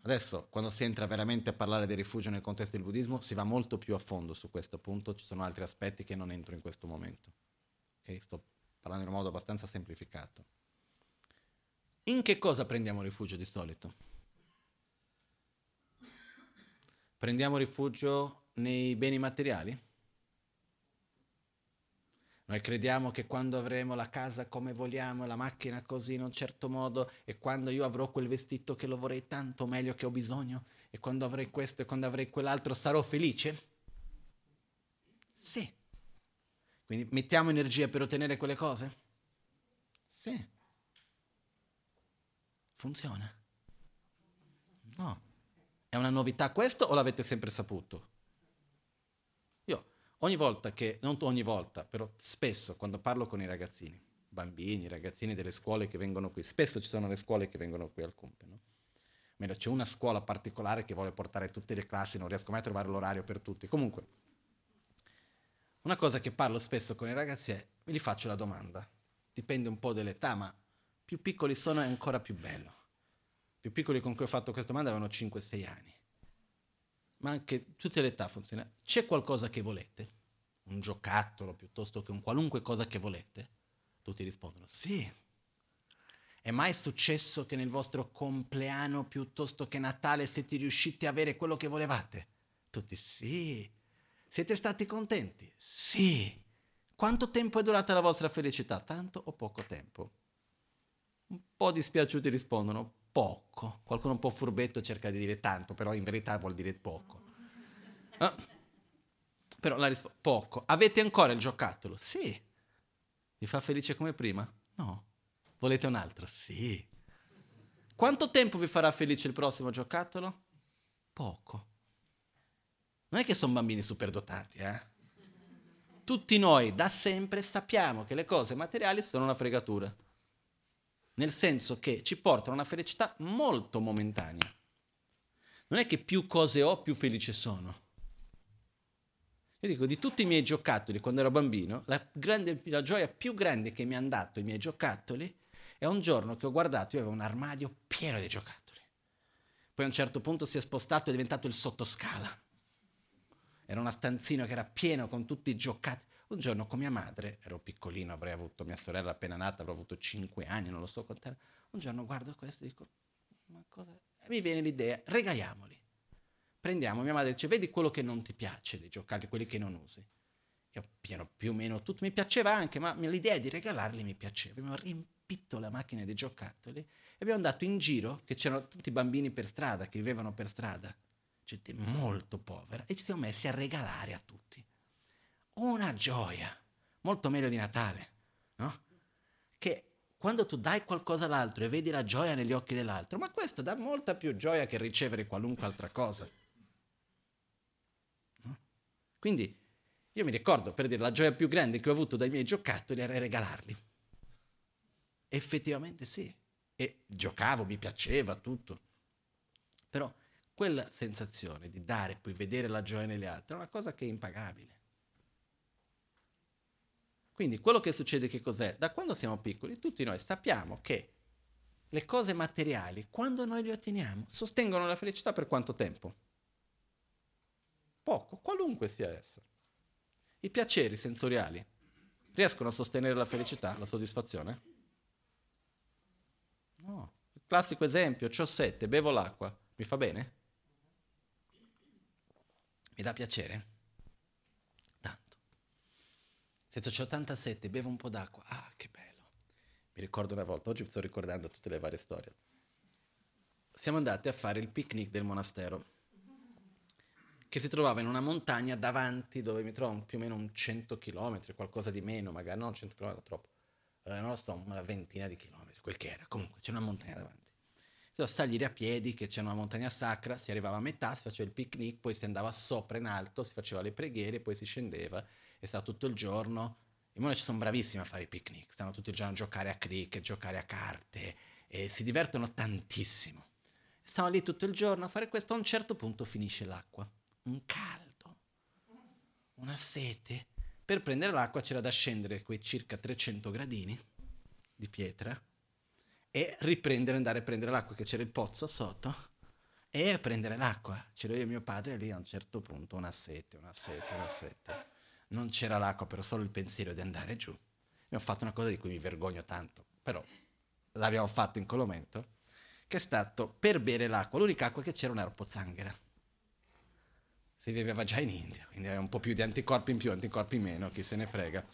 Adesso, quando si entra veramente a parlare di rifugio nel contesto del buddismo, si va molto più a fondo su questo punto, ci sono altri aspetti che non entro in questo momento. Okay? Sto parlando in un modo abbastanza semplificato. In che cosa prendiamo rifugio di solito? Prendiamo rifugio nei beni materiali? Noi crediamo che quando avremo la casa come vogliamo, la macchina così in un certo modo, e quando io avrò quel vestito che lo vorrei tanto, meglio che ho bisogno, e quando avrei questo e quando avrei quell'altro sarò felice? Sì. Quindi mettiamo energia per ottenere quelle cose? Sì. Funziona? No. È una novità questo o l'avete sempre saputo? Io ogni volta che, non ogni volta, però spesso quando parlo con i ragazzini, bambini, ragazzini delle scuole che vengono qui, spesso ci sono le scuole che vengono qui al Compe, no? Almeno c'è una scuola particolare che vuole portare tutte le classi, non riesco mai a trovare l'orario per tutti. Comunque, una cosa che parlo spesso con i ragazzi è, gli faccio la domanda, dipende un po' dall'età, ma più piccoli sono è ancora più bello. Più piccoli con cui ho fatto questa domanda avevano cinque sei anni. Ma anche tutte le età funziona. C'è qualcosa che volete? Un giocattolo piuttosto che un qualunque cosa che volete? Tutti rispondono sì. È mai successo che nel vostro compleanno piuttosto che Natale siete riusciti a avere quello che volevate? Tutti sì. Siete stati contenti? Sì. Quanto tempo è durata la vostra felicità? Tanto o poco tempo? Un po' dispiaciuti rispondono poco, qualcuno un po' furbetto cerca di dire tanto, però in verità vuol dire poco. Ah, però la risposta poco. Avete ancora il giocattolo? Sì. Vi fa felice come prima? No. Volete un altro? Sì. Quanto tempo vi farà felice il prossimo giocattolo? Poco. Non è che sono bambini superdotati, eh? Tutti noi da sempre sappiamo che le cose materiali sono una fregatura. nel senso che ci portano a una felicità molto momentanea. Non è che più cose ho, più felice sono. Io dico, di tutti i miei giocattoli, quando ero bambino, la, grande, la gioia più grande che mi hanno dato i miei giocattoli è un giorno che ho guardato, io avevo un armadio pieno di giocattoli. Poi a un certo punto si è spostato e è diventato il sottoscala. Era una stanzina che era piena con tutti i giocattoli. Un giorno con mia madre, ero piccolino, avrei avuto, mia sorella appena nata, avrò avuto cinque anni, non lo so contare. Un giorno guardo questo e dico, ma cosa? E mi viene l'idea, regaliamoli. Prendiamo, mia madre dice, vedi quello che non ti piace dei giocattoli, quelli che non usi. Io piano più o meno tutto, mi piaceva anche, ma l'idea di regalarli mi piaceva. Abbiamo riempito la macchina dei giocattoli e abbiamo andato in giro, che c'erano tutti i bambini per strada, che vivevano per strada, gente molto povera, e ci siamo messi a regalare a tutti. Una gioia, molto meglio di Natale, no? Che quando tu dai qualcosa all'altro e vedi la gioia negli occhi dell'altro, ma questo dà molta più gioia che ricevere qualunque altra cosa, no? Quindi io mi ricordo, per dire, la gioia più grande che ho avuto dai miei giocattoli era regalarli. Effettivamente sì, e giocavo, mi piaceva tutto, però quella sensazione di dare, poi vedere la gioia negli altri, è una cosa che è impagabile. Quindi quello che succede, che cos'è? Da quando siamo piccoli tutti noi sappiamo che le cose materiali, quando noi le otteniamo, sostengono la felicità per quanto tempo? Poco, qualunque sia essa. I piaceri sensoriali riescono a sostenere la felicità, la soddisfazione? No. Il classico esempio, c'ho sette, bevo l'acqua, mi fa bene? Mi dà piacere? Se c'ho tanta sette, bevo un po' d'acqua. Ah, che bello. Mi ricordo una volta, oggi mi sto ricordando tutte le varie storie. Siamo andati a fare il picnic del monastero, che si trovava in una montagna davanti, dove mi trovo più o meno un cento chilometri, qualcosa di meno, magari non cento chilometri, troppo. Eh, non lo so, una ventina di chilometri, quel che era. Comunque, c'era una montagna davanti. Si doveva salire a piedi, che c'era una montagna sacra, si arrivava a metà, si faceva il picnic, poi si andava sopra in alto, si faceva le preghiere, poi si scendeva. È stato tutto il giorno. I monaci sono bravissimi a fare i picnic, stanno tutto il giorno a giocare a cricket, giocare a carte, e si divertono tantissimo. Stanno lì tutto il giorno a fare questo, a un certo punto finisce l'acqua. Un caldo, una sete. Per prendere l'acqua c'era da scendere quei circa trecento gradini di pietra e riprendere, andare a prendere l'acqua, che c'era il pozzo sotto, e a prendere l'acqua. C'ero io e mio padre, e lì a un certo punto una sete, una sete, una sete. Non c'era l'acqua, però solo il pensiero di andare giù. Abbiamo fatto una cosa di cui mi vergogno tanto, però l'abbiamo fatto in quel momento, che è stato, per bere l'acqua, l'unica acqua che c'era era una pozzanghera. Si beveva già in India, quindi aveva un po' più di anticorpi in più, anticorpi in meno, chi se ne frega.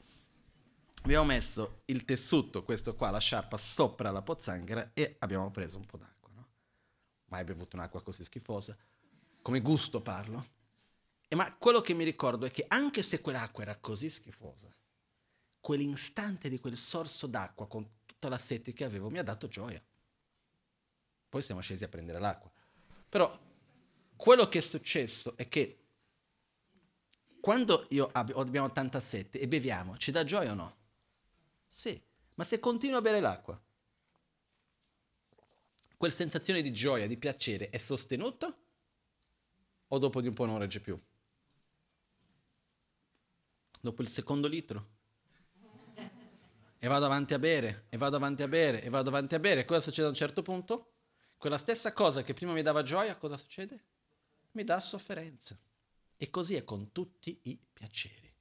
Abbiamo messo il tessuto, questo qua, la sciarpa, sopra la pozzanghera e abbiamo preso un po' d'acqua, no? Mai bevuto un'acqua così schifosa. Come gusto parlo. E ma quello che mi ricordo è che anche se quell'acqua era così schifosa, quell'istante di quel sorso d'acqua con tutta la sete che avevo mi ha dato gioia. Poi siamo scesi a prendere l'acqua. Però quello che è successo è che quando io ab- abbiamo tanta sete e beviamo, ci dà gioia o no? Sì, ma se continuo a bere l'acqua, quella sensazione di gioia, di piacere è sostenuta o dopo di un po' non regge più? Dopo il secondo litro e vado avanti a bere e vado avanti a bere e vado avanti a bere, cosa succede a un certo punto? Quella stessa cosa che prima mi dava gioia, cosa succede? Mi dà sofferenza. E così è con tutti i piaceri.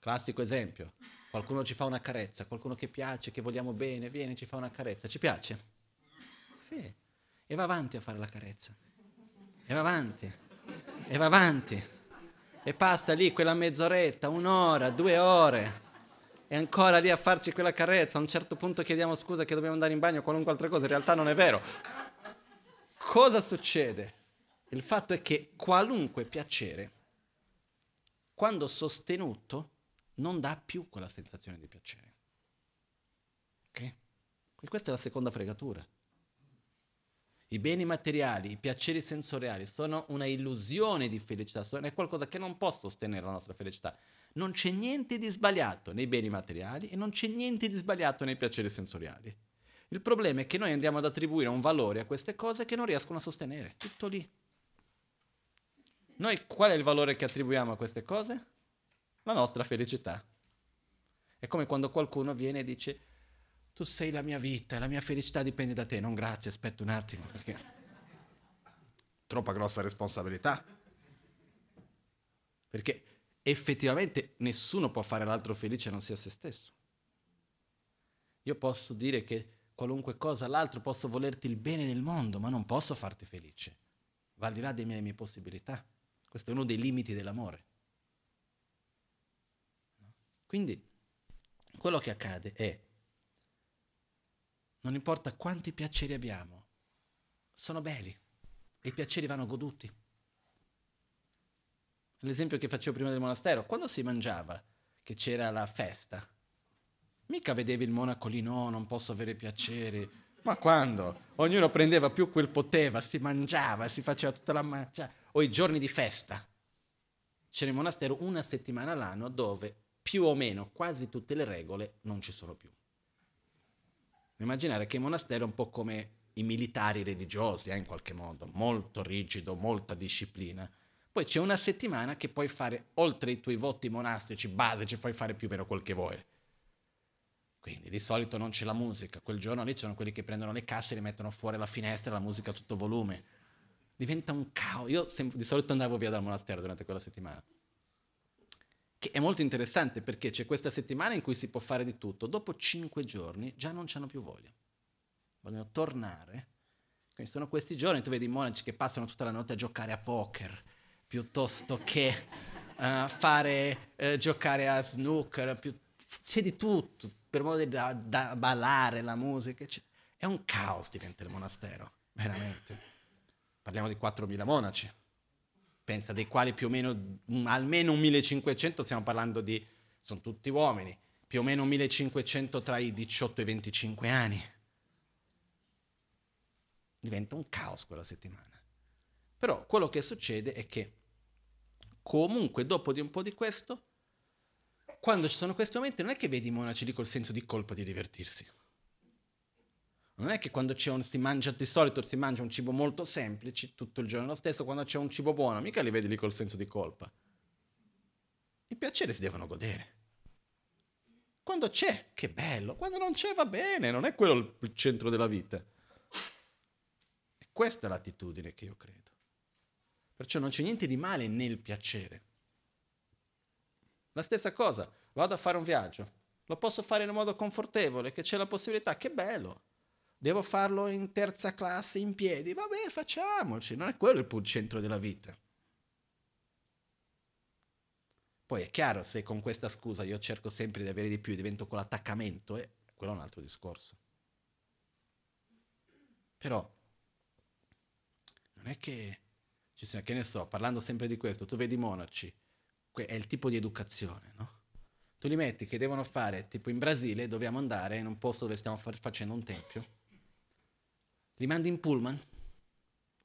Classico esempio, qualcuno ci fa una carezza, qualcuno che piace, che vogliamo bene, viene, ci fa una carezza, ci piace? Sì, e va avanti a fare la carezza, e va avanti e va avanti e passa lì quella mezz'oretta, un'ora, due ore, e ancora lì a farci quella carezza. A un certo punto chiediamo scusa che dobbiamo andare in bagno o qualunque altra cosa, in realtà non è vero. Cosa succede? Il fatto è che qualunque piacere, quando sostenuto, non dà più quella sensazione di piacere. Ok? E questa è la seconda fregatura. I beni materiali, i piaceri sensoriali sono una illusione di felicità, è qualcosa che non può sostenere la nostra felicità. Non c'è niente di sbagliato nei beni materiali e non c'è niente di sbagliato nei piaceri sensoriali. Il problema è che noi andiamo ad attribuire un valore a queste cose che non riescono a sostenere, tutto lì. Noi qual è il valore che attribuiamo a queste cose? La nostra felicità. È come quando qualcuno viene e dice: tu sei la mia vita, la mia felicità dipende da te. Non grazie, aspetta un attimo, perché troppa grossa responsabilità. Perché effettivamente nessuno può fare l'altro felice non sia se stesso. Io posso dire che qualunque cosa l'altro, posso volerti il bene del mondo, ma non posso farti felice. Va al di là delle mie possibilità. Questo è uno dei limiti dell'amore. Quindi quello che accade è: non importa quanti piaceri abbiamo, sono belli e i piaceri vanno goduti. L'esempio che facevo prima del monastero, quando si mangiava, che c'era la festa, mica vedevi il monaco lì, no, non posso avere piaceri. Ma quando? Ognuno prendeva più quel poteva, si mangiava, si faceva tutta la mangiata. O i giorni di festa. C'era in monastero una settimana all'anno dove più o meno quasi tutte le regole non ci sono più. Immaginare che il monastero è un po' come i militari religiosi, eh, in qualche modo, molto rigido, molta disciplina. Poi c'è una settimana che puoi fare, oltre i tuoi voti monastici, basici, puoi fare più o meno quel che vuoi. Quindi di solito non c'è la musica, quel giorno lì ci sono quelli che prendono le casse e le mettono fuori alla finestra, la musica a tutto volume. Diventa un caos. Io sem- di solito andavo via dal monastero durante quella settimana. Che è molto interessante perché c'è questa settimana in cui si può fare di tutto, dopo cinque giorni già non c'hanno più voglia. Vogliono tornare. Quindi sono questi giorni, tu vedi i monaci che passano tutta la notte a giocare a poker, piuttosto che uh, fare, uh, giocare a snooker, piuttosto... c'è di tutto, per modo di da, da ballare, la musica, eccetera. È un caos, diventa il monastero, veramente. Parliamo di quattromila monaci, pensa dei quali più o meno, almeno millecinquecento, stiamo parlando di, sono tutti uomini, più o meno millecinquecento tra i diciotto e i venticinque anni. Diventa un caos quella settimana. Però quello che succede è che comunque dopo di un po' di questo, quando ci sono questi momenti, non è che vedi i monaci lì col senso di colpa di divertirsi. Non è che quando c'è un, si mangia, di solito si mangia un cibo molto semplice tutto il giorno lo stesso, quando c'è un cibo buono, mica li vedi lì col senso di colpa. I piaceri si devono godere. Quando c'è, che bello, quando non c'è va bene, non è quello il centro della vita. E questa è l'attitudine che io credo. Perciò non c'è niente di male nel piacere. La stessa cosa, vado a fare un viaggio, lo posso fare in un modo confortevole, che c'è la possibilità, che bello, devo farlo in terza classe, in piedi, vabbè, facciamoci, non è quello il centro della vita. Poi è chiaro, se con questa scusa io cerco sempre di avere di più e divento con l'attaccamento, eh, quello è un altro discorso. Però, non è che, ci sono, che ne so, parlando sempre di questo, tu vedi i monaci, è il tipo di educazione, no? Tu li metti che devono fare, tipo in Brasile dobbiamo andare in un posto dove stiamo far- facendo un tempio, li mandi in pullman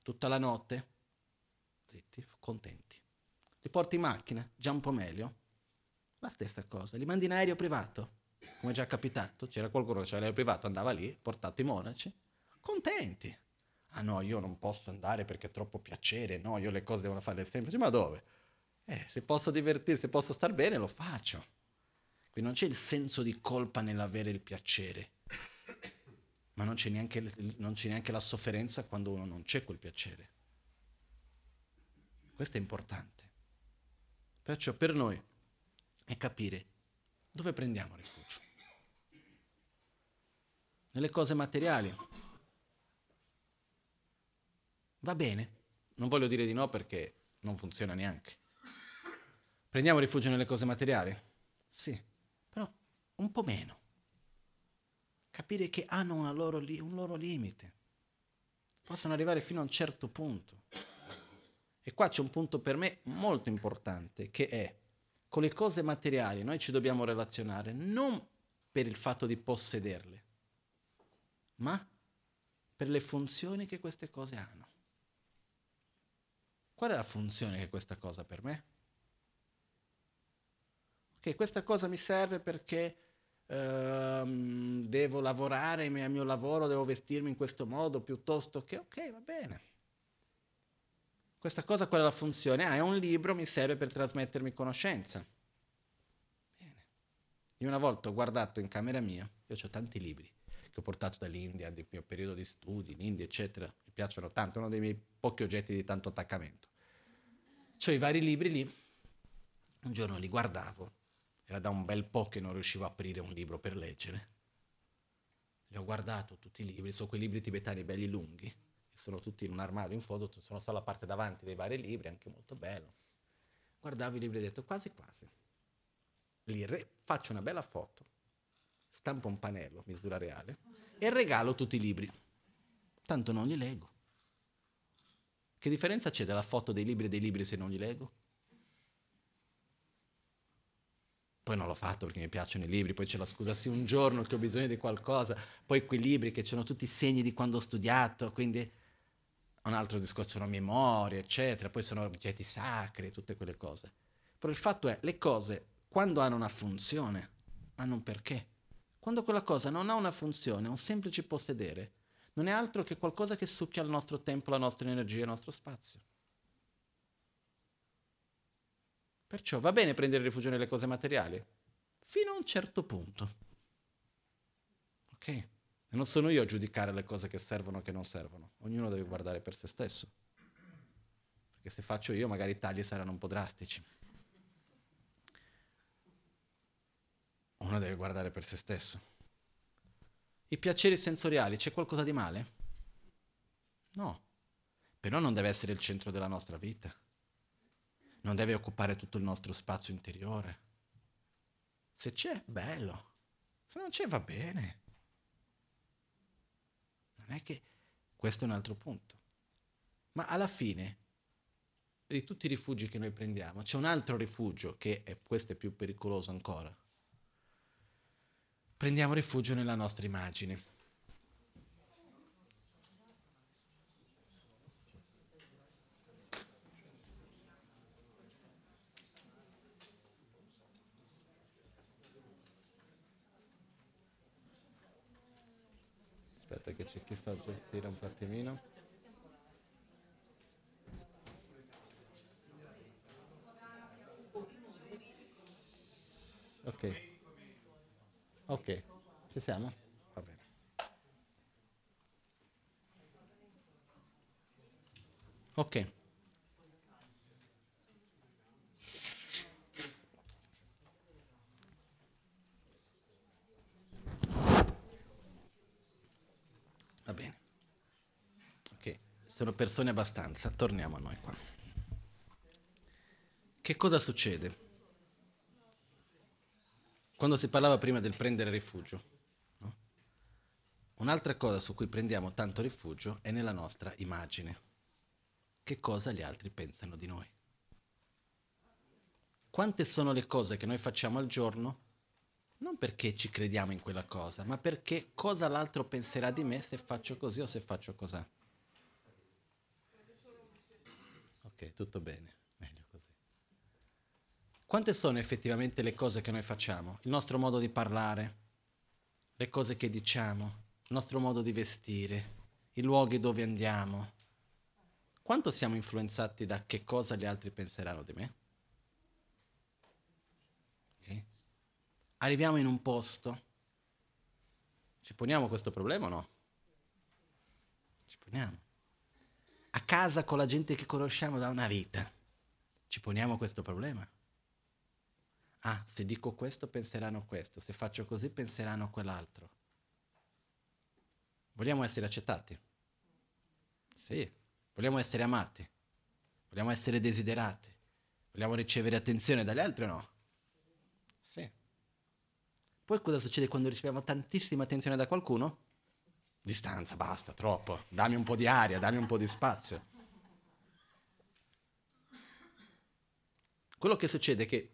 tutta la notte, zitti, contenti, li porti in macchina, già un po' meglio, la stessa cosa, li mandi in aereo privato, come è già capitato, c'era qualcuno che c'era l'aereo privato, andava lì, portato i monaci, contenti. Ah no, io non posso andare perché è troppo piacere, no, io le cose devono fare semplici, ma dove? Eh, se posso divertirsi, se posso star bene, lo faccio. Qui non c'è il senso di colpa nell'avere il piacere, ma non c'è neanche, non c'è neanche la sofferenza quando uno non c'è quel piacere. Questo è importante. Perciò per noi è capire dove prendiamo rifugio. Nelle cose materiali. Va bene, non voglio dire di no perché non funziona neanche. Prendiamo rifugio nelle cose materiali? Sì, però un po' meno. Capire che hanno una loro li- un loro limite. Possono arrivare fino a un certo punto. E qua c'è un punto per me molto importante, che è, con le cose materiali noi ci dobbiamo relazionare non per il fatto di possederle, ma per le funzioni che queste cose hanno. Qual è la funzione che questa cosa per me? Che questa cosa mi serve perché ehm, devo lavorare al mio lavoro, devo vestirmi in questo modo, piuttosto che, ok, va bene. Questa cosa, qual è la funzione? Ah, è un libro, mi serve per trasmettermi conoscenza. Bene. Io una volta ho guardato in camera mia, io ho tanti libri che ho portato dall'India, del mio periodo di studi, in India, eccetera, mi piacciono tanto, uno dei miei pochi oggetti di tanto attaccamento. C'ho i vari libri lì, un giorno li guardavo, era da un bel po' che non riuscivo a aprire un libro per leggere. Li ho guardato tutti i libri, sono quei libri tibetani belli lunghi, che sono tutti in un armadio in fondo, sono solo la parte davanti dei vari libri, anche molto bello. Guardavo i libri e ho detto quasi quasi, li re- faccio una bella foto, stampo un pannello, misura reale, e regalo tutti i libri. Tanto non li leggo. Che differenza c'è dalla foto dei libri e dei libri se non li leggo? Poi non l'ho fatto perché mi piacciono i libri, poi c'è la scusa, sì, un giorno che ho bisogno di qualcosa, poi quei libri che c'erano tutti i segni di quando ho studiato, quindi un altro discorso, una memoria, eccetera, poi sono oggetti sacri, tutte quelle cose. Però il fatto è, le cose, quando hanno una funzione, hanno un perché. Quando quella cosa non ha una funzione, è un semplice possedere, non è altro che qualcosa che succhia il nostro tempo, la nostra energia, il nostro spazio. Perciò va bene prendere rifugio nelle cose materiali, fino a un certo punto. Ok? E non sono io a giudicare le cose che servono o che non servono, ognuno deve guardare per se stesso. Perché se faccio io, magari i tagli saranno un po' drastici. Uno deve guardare per se stesso. I piaceri sensoriali, c'è qualcosa di male? No. Però non deve essere il centro della nostra vita. Non deve occupare tutto il nostro spazio interiore. Se c'è, bello. Se non c'è, va bene. Non è che... Questo è un altro punto. Ma alla fine, di tutti i rifugi che noi prendiamo, c'è un altro rifugio, che è... questo è più pericoloso ancora. Prendiamo rifugio nella nostra immagine. Aspetta che c'è chi sta a gestire un attimino. Ok. Ok, ci siamo? Va bene. Ok. Va bene. Ok, sono persone abbastanza, torniamo a noi qua. Che cosa succede? Quando si parlava prima del prendere rifugio, no? Un'altra cosa su cui prendiamo tanto rifugio è nella nostra immagine. Che cosa gli altri pensano di noi? Quante sono le cose che noi facciamo al giorno? Non perché ci crediamo in quella cosa, ma perché cosa l'altro penserà di me se faccio così o se faccio cos'ha. Ok, tutto bene. Quante sono effettivamente le cose che noi facciamo? Il nostro modo di parlare, le cose che diciamo, il nostro modo di vestire, i luoghi dove andiamo. Quanto siamo influenzati da che cosa gli altri penseranno di me? Okay. Arriviamo in un posto, ci poniamo questo problema o no? Ci poniamo. A casa con la gente che conosciamo da una vita, ci poniamo questo problema? Ah, se dico questo penseranno questo, se faccio così penseranno quell'altro. Vogliamo essere accettati? Sì. Vogliamo essere amati? Vogliamo essere desiderati? Vogliamo ricevere attenzione dagli altri o no? Sì. Poi cosa succede quando riceviamo tantissima attenzione da qualcuno? Distanza, basta, troppo. Dammi un po' di aria, dammi un po' di spazio. Quello che succede è che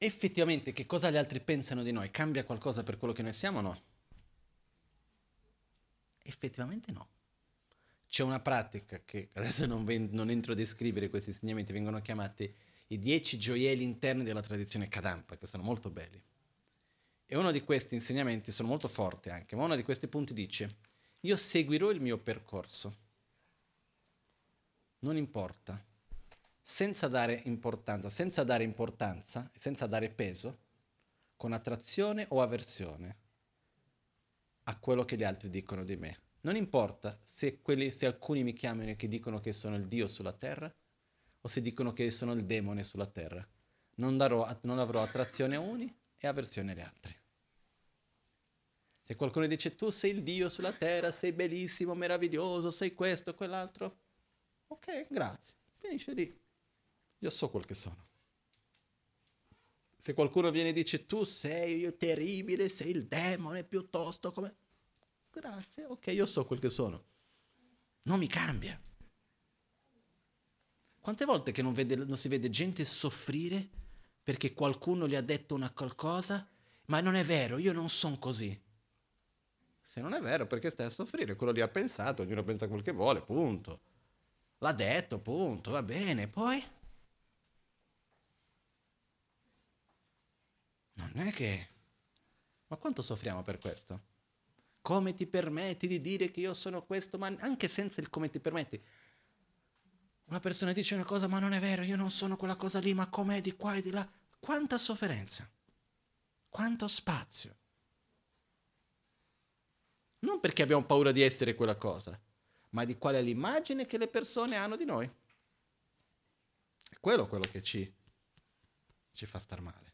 effettivamente che cosa gli altri pensano di noi cambia qualcosa per quello che noi siamo o no? Effettivamente no. C'è una pratica che adesso non, ven- non entro a descrivere, questi insegnamenti vengono chiamati i dieci gioielli interni della tradizione Kadampa, che sono molto belli. E uno di questi insegnamenti, sono molto forte anche, ma uno di questi punti dice: io seguirò il mio percorso, non importa, senza dare importanza, senza dare importanza, senza dare peso, con attrazione o avversione a quello che gli altri dicono di me. Non importa se, quelli, se alcuni mi chiamano e che dicono che sono il Dio sulla terra o se dicono che sono il demone sulla terra. Non, darò, non avrò attrazione a uni e avversione agli altri. Se qualcuno dice tu sei il Dio sulla terra, sei bellissimo, meraviglioso, sei questo, quell'altro, ok, grazie, finisce lì. Io so quel che sono. Se qualcuno viene e dice tu sei io terribile, sei il demone piuttosto come... Grazie, ok, io so quel che sono. Non mi cambia. Quante volte che non, vede, non si vede gente soffrire perché qualcuno gli ha detto una qualcosa, ma non è vero, io non sono così. Se non è vero, perché stai a soffrire? Quello lì ha pensato, ognuno pensa quel che vuole, punto. L'ha detto, punto, va bene, poi... Non è che... Ma quanto soffriamo per questo? Come ti permetti di dire che io sono questo? Ma anche senza il come ti permetti. Una persona dice una cosa, ma non è vero, io non sono quella cosa lì, ma com'è di qua e di là? Quanta sofferenza! Quanto spazio! Non perché abbiamo paura di essere quella cosa, ma di qual è l'immagine che le persone hanno di noi. È quello quello che ci, ci fa star male.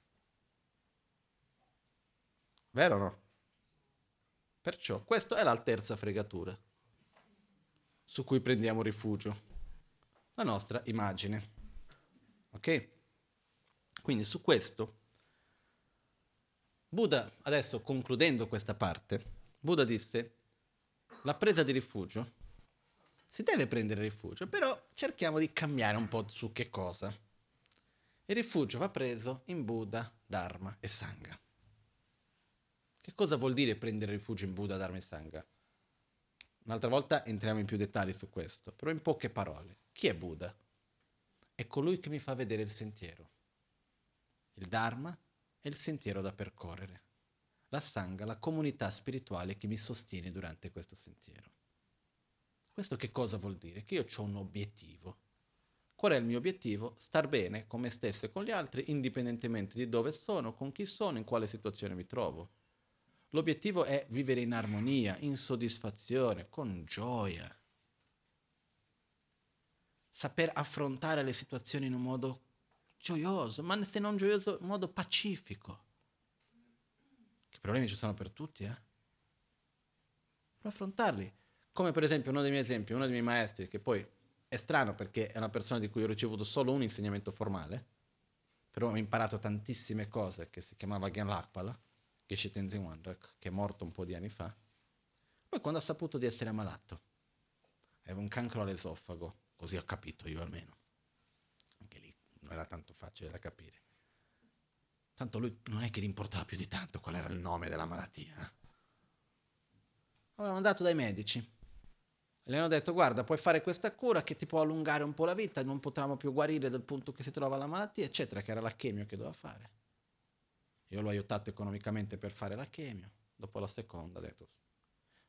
Vero o no? Perciò questa è la terza fregatura su cui prendiamo rifugio, la nostra immagine. Ok? Quindi su questo Buddha, adesso concludendo questa parte, Buddha disse: la presa di rifugio, si deve prendere rifugio, però cerchiamo di cambiare un po' su che cosa. Il rifugio va preso in Buddha, Dharma e Sangha. Che cosa vuol dire prendere rifugio in Buddha, Dharma e Sangha? Un'altra volta entriamo in più dettagli su questo, però in poche parole. Chi è Buddha? È colui che mi fa vedere il sentiero. Il Dharma è il sentiero da percorrere. La Sangha, la comunità spirituale che mi sostiene durante questo sentiero. Questo che cosa vuol dire? Che io ho un obiettivo. Qual è il mio obiettivo? Star bene con me stesso e con gli altri, indipendentemente di dove sono, con chi sono, in quale situazione mi trovo. L'obiettivo è vivere in armonia, in soddisfazione, con gioia. Saper affrontare le situazioni in un modo gioioso, ma se non gioioso, in modo pacifico. Che problemi ci sono per tutti, eh? Per affrontarli. Come per esempio uno dei miei esempi, uno dei miei maestri, che poi è strano perché è una persona di cui ho ricevuto solo un insegnamento formale, però ho imparato tantissime cose, che si chiamava Gyanlakpala, Geshe Tenzin Wangchuck, che è morto un po' di anni fa. Poi quando ha saputo di essere ammalato, aveva un cancro all'esofago, così ho capito io almeno, anche lì non era tanto facile da capire, tanto lui non è che gli importava più di tanto qual era il nome della malattia. L'hanno mandato dai medici, le hanno detto: guarda, puoi fare questa cura che ti può allungare un po' la vita, non potremo più guarire dal punto che si trova la malattia, eccetera, che era la chemio che doveva fare. Io l'ho aiutato economicamente per fare la chemio. Dopo la seconda ho detto,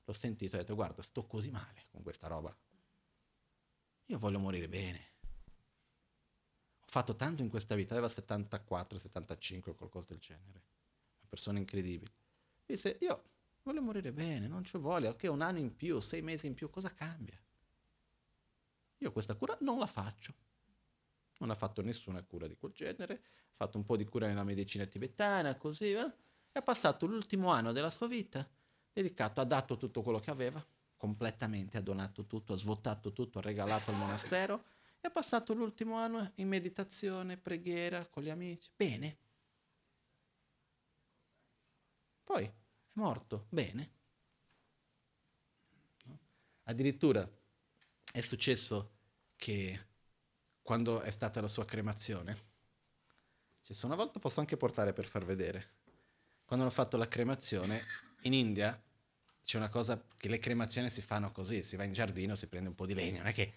l'ho sentito, ho detto: guarda, sto così male con questa roba, io voglio morire bene, ho fatto tanto in questa vita, aveva settantaquattro settantacinque o qualcosa del genere, una persona incredibile. Disse: io voglio morire bene, non ci voglio, ok, un anno in più, sei mesi in più, cosa cambia? Io questa cura non la faccio. Non ha fatto nessuna cura di quel genere, ha fatto un po' di cura nella medicina tibetana, così, eh? E ha passato l'ultimo anno della sua vita dedicato, ha dato tutto quello che aveva, completamente, ha donato tutto, ha svuotato tutto, ha regalato al monastero, e ha passato l'ultimo anno in meditazione, preghiera, con gli amici, bene. Poi è morto, bene. No? Addirittura è successo che quando è stata la sua cremazione, cioè, una volta posso anche portare per far vedere, quando hanno fatto la cremazione, in India c'è una cosa che le cremazioni si fanno così, si va in giardino, si prende un po' di legna, non è che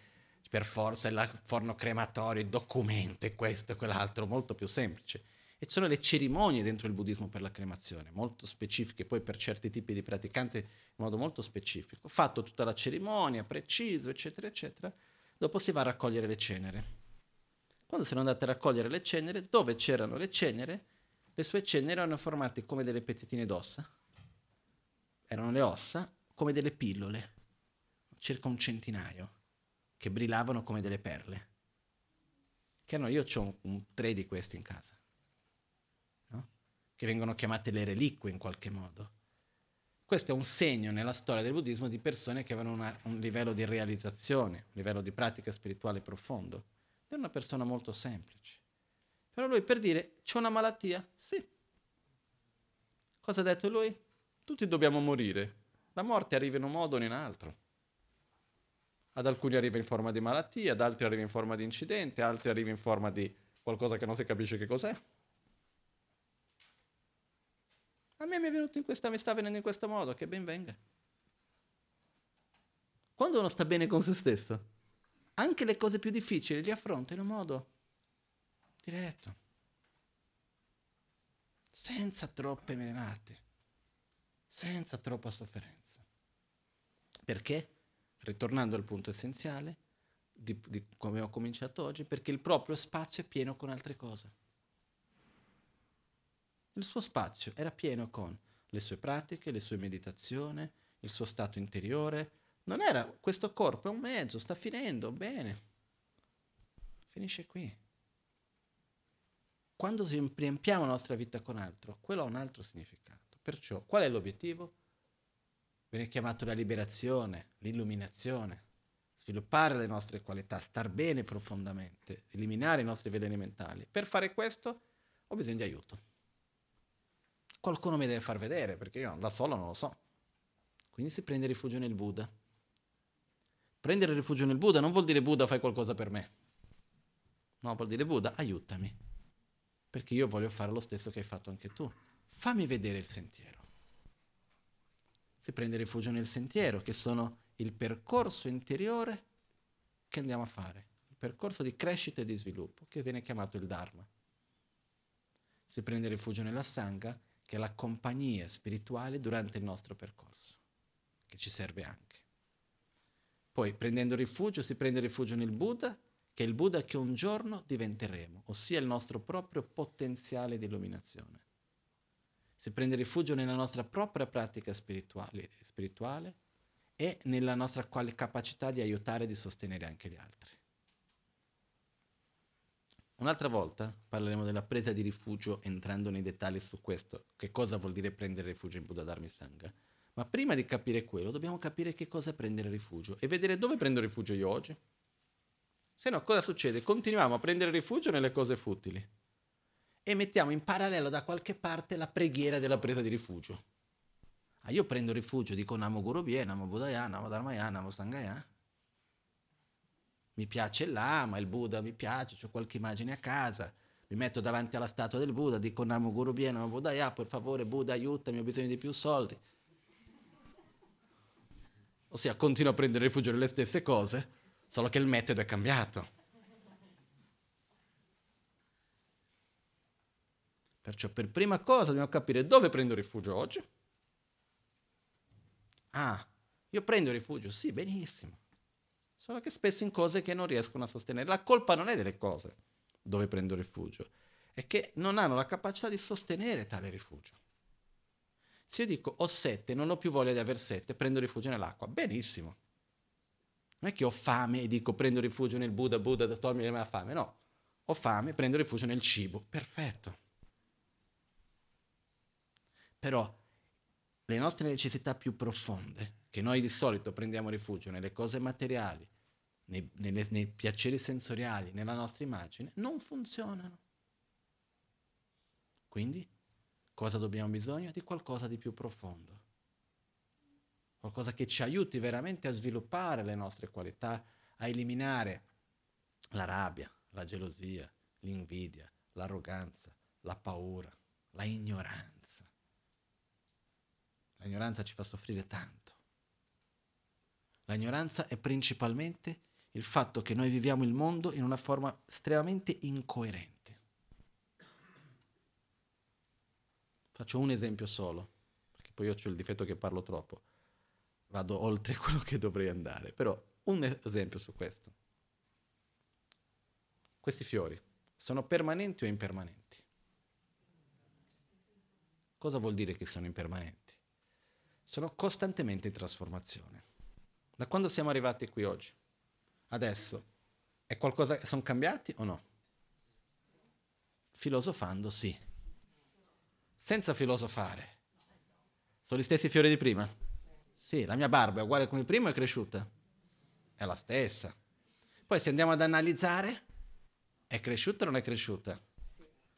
per forza il forno crematorio, il documento e questo e quell'altro, molto più semplice. e ci sono le cerimonie dentro il buddismo per la cremazione, molto specifiche, poi per certi tipi di praticanti in modo molto specifico. Fatto tutta la cerimonia, preciso, eccetera, eccetera, dopo si va a raccogliere le ceneri. Quando sono andate a raccogliere le ceneri, dove c'erano le ceneri, le sue ceneri erano formate come delle pezzettine d'ossa, erano le ossa, come delle pillole, circa un centinaio, che brillavano come delle perle. Che no, io ho un, un, tre di questi in casa, no? Che vengono chiamate le reliquie in qualche modo. Questo è un segno nella storia del buddismo di persone che avevano una, un livello di realizzazione, un livello di pratica spirituale profondo. È una persona molto semplice. Però lui, per dire, c'è una malattia? Sì. Cosa ha detto lui? Tutti dobbiamo morire. La morte arriva in un modo o in un altro. Ad alcuni arriva in forma di malattia, ad altri arriva in forma di incidente, ad altri arriva in forma di qualcosa che non si capisce che cos'è. A me mi è venuto in questa, mi sta venendo in questo modo, che ben venga. Quando uno sta bene con se stesso, anche le cose più difficili le affronta in un modo diretto, senza troppe menate, senza troppa sofferenza. Perché? Ritornando al punto essenziale, di, di come ho cominciato oggi, perché il proprio spazio è pieno con altre cose. Il suo spazio era pieno con le sue pratiche, le sue meditazioni, il suo stato interiore. Non era, questo corpo è un mezzo, sta finendo, bene. Finisce qui. Quando riempiamo la nostra vita con altro, quello ha un altro significato. Perciò, qual è l'obiettivo? Viene chiamato la liberazione, l'illuminazione, sviluppare le nostre qualità, star bene profondamente, eliminare i nostri veleni mentali. Per fare questo ho bisogno di aiuto. Qualcuno mi deve far vedere, perché io da solo non lo so. Quindi si prende rifugio nel Buddha. Prendere rifugio nel Buddha non vuol dire Buddha fai qualcosa per me. No, vuol dire Buddha aiutami, perché io voglio fare lo stesso che hai fatto anche tu. Fammi vedere il sentiero. Si prende rifugio nel sentiero, che sono il percorso interiore che andiamo a fare, il percorso di crescita e di sviluppo, che viene chiamato il Dharma. Si prende rifugio nella Sangha, che è la compagnia spirituale durante il nostro percorso, che ci serve anche. Poi, prendendo rifugio, si prende rifugio nel Buddha, che è il Buddha che un giorno diventeremo, ossia il nostro proprio potenziale di illuminazione. Si prende rifugio nella nostra propria pratica spirituale, spirituale e nella nostra quale capacità di aiutare e di sostenere anche gli altri. Un'altra volta parleremo della presa di rifugio, entrando nei dettagli su questo, che cosa vuol dire prendere rifugio in Buddha Dharma Sangha. Ma prima di capire quello, dobbiamo capire che cosa è prendere rifugio e vedere dove prendo rifugio io oggi. Se no, cosa succede? Continuiamo a prendere rifugio nelle cose futili. E mettiamo in parallelo da qualche parte la preghiera della presa di rifugio. Ah, io prendo rifugio, dico Namo Gurubye, Namo Buddhaya, Namo Dharmaya, Namo Sanghaya. Mi piace il Lama, il Buddha mi piace, ho qualche immagine a casa, mi metto davanti alla statua del Buddha, dico Namo Gurubye, Namo Buddhaya, per favore Buddha aiutami, ho bisogno di più soldi. Ossia, continuo a prendere rifugio nelle stesse cose, solo che il metodo è cambiato. Perciò per prima cosa dobbiamo capire dove prendo rifugio oggi. Ah, io prendo rifugio, sì, benissimo. Solo che spesso in cose che non riescono a sostenere. La colpa non è delle cose dove prendo rifugio, è che non hanno la capacità di sostenere tale rifugio. Se io dico ho sette, non ho più voglia di aver sette, prendo rifugio nell'acqua, benissimo. Non è che ho fame e dico prendo rifugio nel Buddha, Buddha, da togliermi la fame, no. Ho fame, prendo rifugio nel cibo, perfetto. Però le nostre necessità più profonde, che noi di solito prendiamo rifugio nelle cose materiali, nei, nelle, nei piaceri sensoriali, nella nostra immagine, non funzionano. Quindi, cosa dobbiamo bisogno? Di qualcosa di più profondo. Qualcosa che ci aiuti veramente a sviluppare le nostre qualità, a eliminare la rabbia, la gelosia, l'invidia, l'arroganza, la paura, la ignoranza. L'ignoranza ci fa soffrire tanto. L'ignoranza è principalmente il fatto che noi viviamo il mondo in una forma estremamente incoerente. Faccio un esempio solo, perché poi io ho il difetto che parlo troppo, vado oltre quello che dovrei andare, però un esempio su questo. Questi fiori sono permanenti o impermanenti? Cosa vuol dire che sono impermanenti? Sono costantemente in trasformazione. Da quando siamo arrivati qui oggi? Adesso è qualcosa, sono cambiati o no? Filosofando sì. Senza filosofare. Sono gli stessi fiori di prima? Sì, la mia barba è uguale come prima, è cresciuta. È la stessa. Poi se andiamo ad analizzare, è cresciuta o non è cresciuta?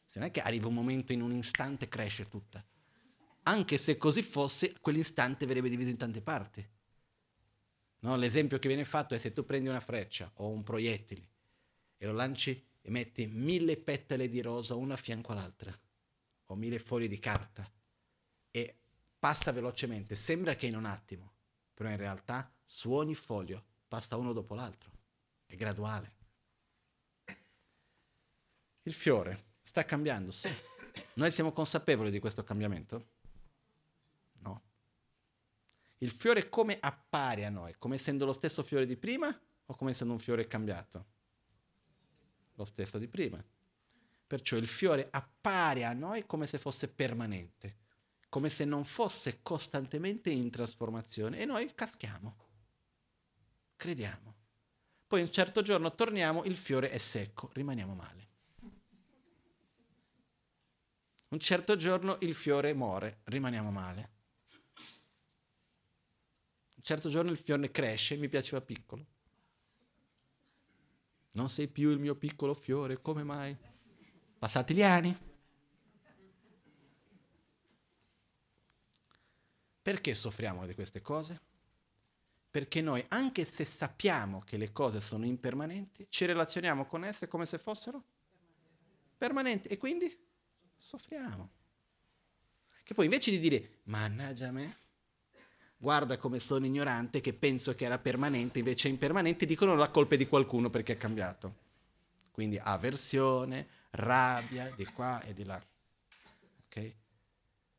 Se non è che arriva un momento, in un istante cresce tutta. Anche se così fosse, quell'istante verrebbe diviso in tante parti. No? L'esempio che viene fatto è se tu prendi una freccia o un proiettile e lo lanci e metti mille petali di rosa una a fianco all'altra o mille foglie di carta e passa velocemente, sembra che in un attimo, però in realtà su ogni foglio passa uno dopo l'altro, è graduale. Il fiore sta cambiando, sì. Noi siamo consapevoli di questo cambiamento? No. Il fiore come appare a noi? Come essendo lo stesso fiore di prima o come essendo un fiore cambiato? Lo stesso di prima. Perciò il fiore appare a noi come se fosse permanente, come se non fosse costantemente in trasformazione e noi caschiamo, crediamo. Poi un certo giorno torniamo, il fiore è secco, rimaniamo male. Un certo giorno il fiore muore, rimaniamo male. Un certo giorno il fiore cresce, mi piaceva piccolo. Non sei più il mio piccolo fiore, come mai? Passati gli anni. Perché soffriamo di queste cose? Perché noi, anche se sappiamo che le cose sono impermanenti, ci relazioniamo con esse come se fossero permanenti. E quindi? Soffriamo. Che poi invece di dire mannaggia me, guarda come sono ignorante che penso che era permanente, invece è impermanente, dicono la colpa è di qualcuno perché è cambiato. Quindi avversione, rabbia di qua e di là. Ok?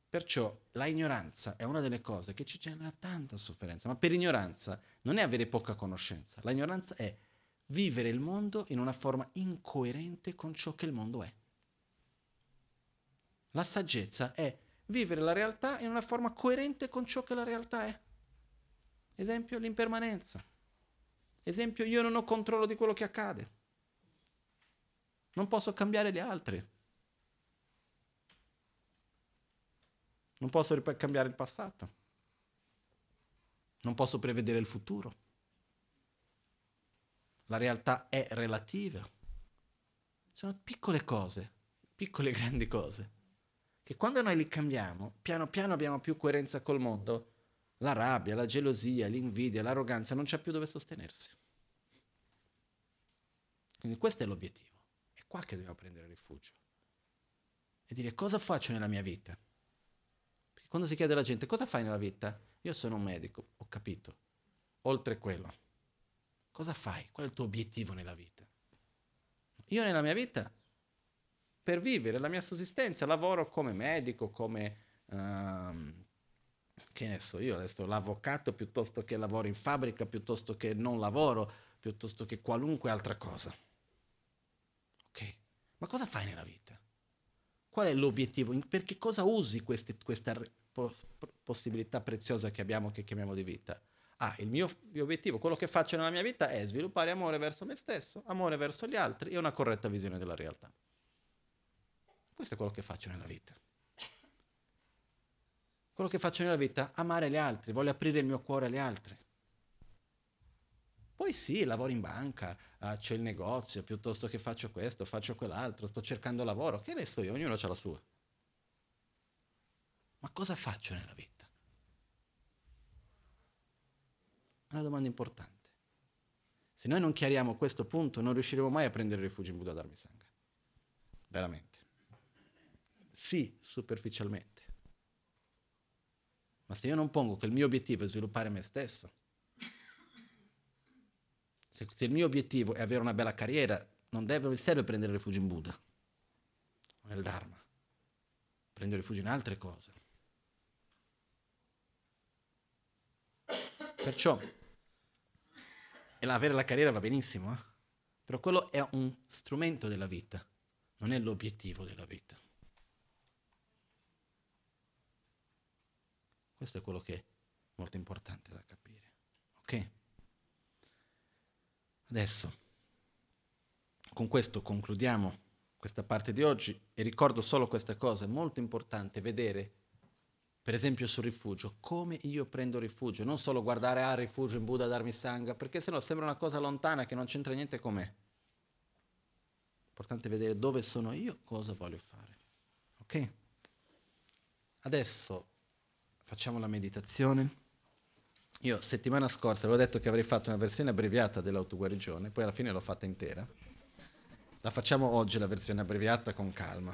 Perciò la ignoranza è una delle cose che ci genera tanta sofferenza, ma per ignoranza non è avere poca conoscenza. La ignoranza è vivere il mondo in una forma incoerente con ciò che il mondo è. La saggezza è vivere la realtà in una forma coerente con ciò che la realtà è. Esempio, l'impermanenza. Esempio, io non ho controllo di quello che accade. Non posso cambiare gli altri. Non posso rip- cambiare il passato. Non posso prevedere il futuro. La realtà è relativa. Sono piccole cose, piccole e grandi cose. Che quando noi li cambiamo, piano piano abbiamo più coerenza col mondo, la rabbia, la gelosia, l'invidia, l'arroganza, non c'è più dove sostenersi. Quindi questo è l'obiettivo. È qua che dobbiamo prendere rifugio. E dire cosa faccio nella mia vita? Perché quando si chiede alla gente cosa fai nella vita? Io sono un medico, ho capito. Oltre quello, cosa fai? Qual è il tuo obiettivo nella vita? Io nella mia vita, per vivere la mia sussistenza, lavoro come medico, come um, che ne so io adesso, l'avvocato, piuttosto che lavoro in fabbrica, piuttosto che non lavoro, piuttosto che qualunque altra cosa. Ok, ma cosa fai nella vita? Qual è l'obiettivo? Per che cosa usi questi, questa possibilità preziosa che abbiamo, che chiamiamo di vita? Ah, il mio obiettivo, quello che faccio nella mia vita è sviluppare amore verso me stesso, amore verso gli altri e una corretta visione della realtà. Questo è quello che faccio nella vita. Quello che faccio nella vita, amare gli altri, voglio aprire il mio cuore agli altri. Poi sì, lavoro in banca, ah, c'è il negozio, piuttosto che faccio questo, faccio quell'altro, sto cercando lavoro, che ne so io, ognuno ha la sua. Ma cosa faccio nella vita? È una domanda importante. Se noi non chiariamo questo punto, non riusciremo mai a prendere rifugio in Buddha Dharma Sangha. Veramente. Sì, superficialmente. Ma se io non pongo che il mio obiettivo è sviluppare me stesso, se, se il mio obiettivo è avere una bella carriera, non deve, serve prendere rifugio in Buddha o nel Dharma. prendo rifugio in altre cose. Perciò, e avere la carriera va benissimo, eh? Però quello è un strumento della vita, non è l'obiettivo della vita. Questo è quello che è molto importante da capire. Ok? Adesso, con questo concludiamo questa parte di oggi e ricordo solo questa cosa, è molto importante vedere, per esempio sul rifugio, come io prendo rifugio, non solo guardare al rifugio in Buddha, darmi sangha, perché sennò sembra una cosa lontana che non c'entra niente con me. Importante vedere dove sono io, cosa voglio fare. Ok? Adesso facciamo la meditazione. Io settimana scorsa avevo detto che avrei fatto una versione abbreviata dell'autoguarigione, poi alla fine l'ho fatta intera. La facciamo oggi la versione abbreviata con calma.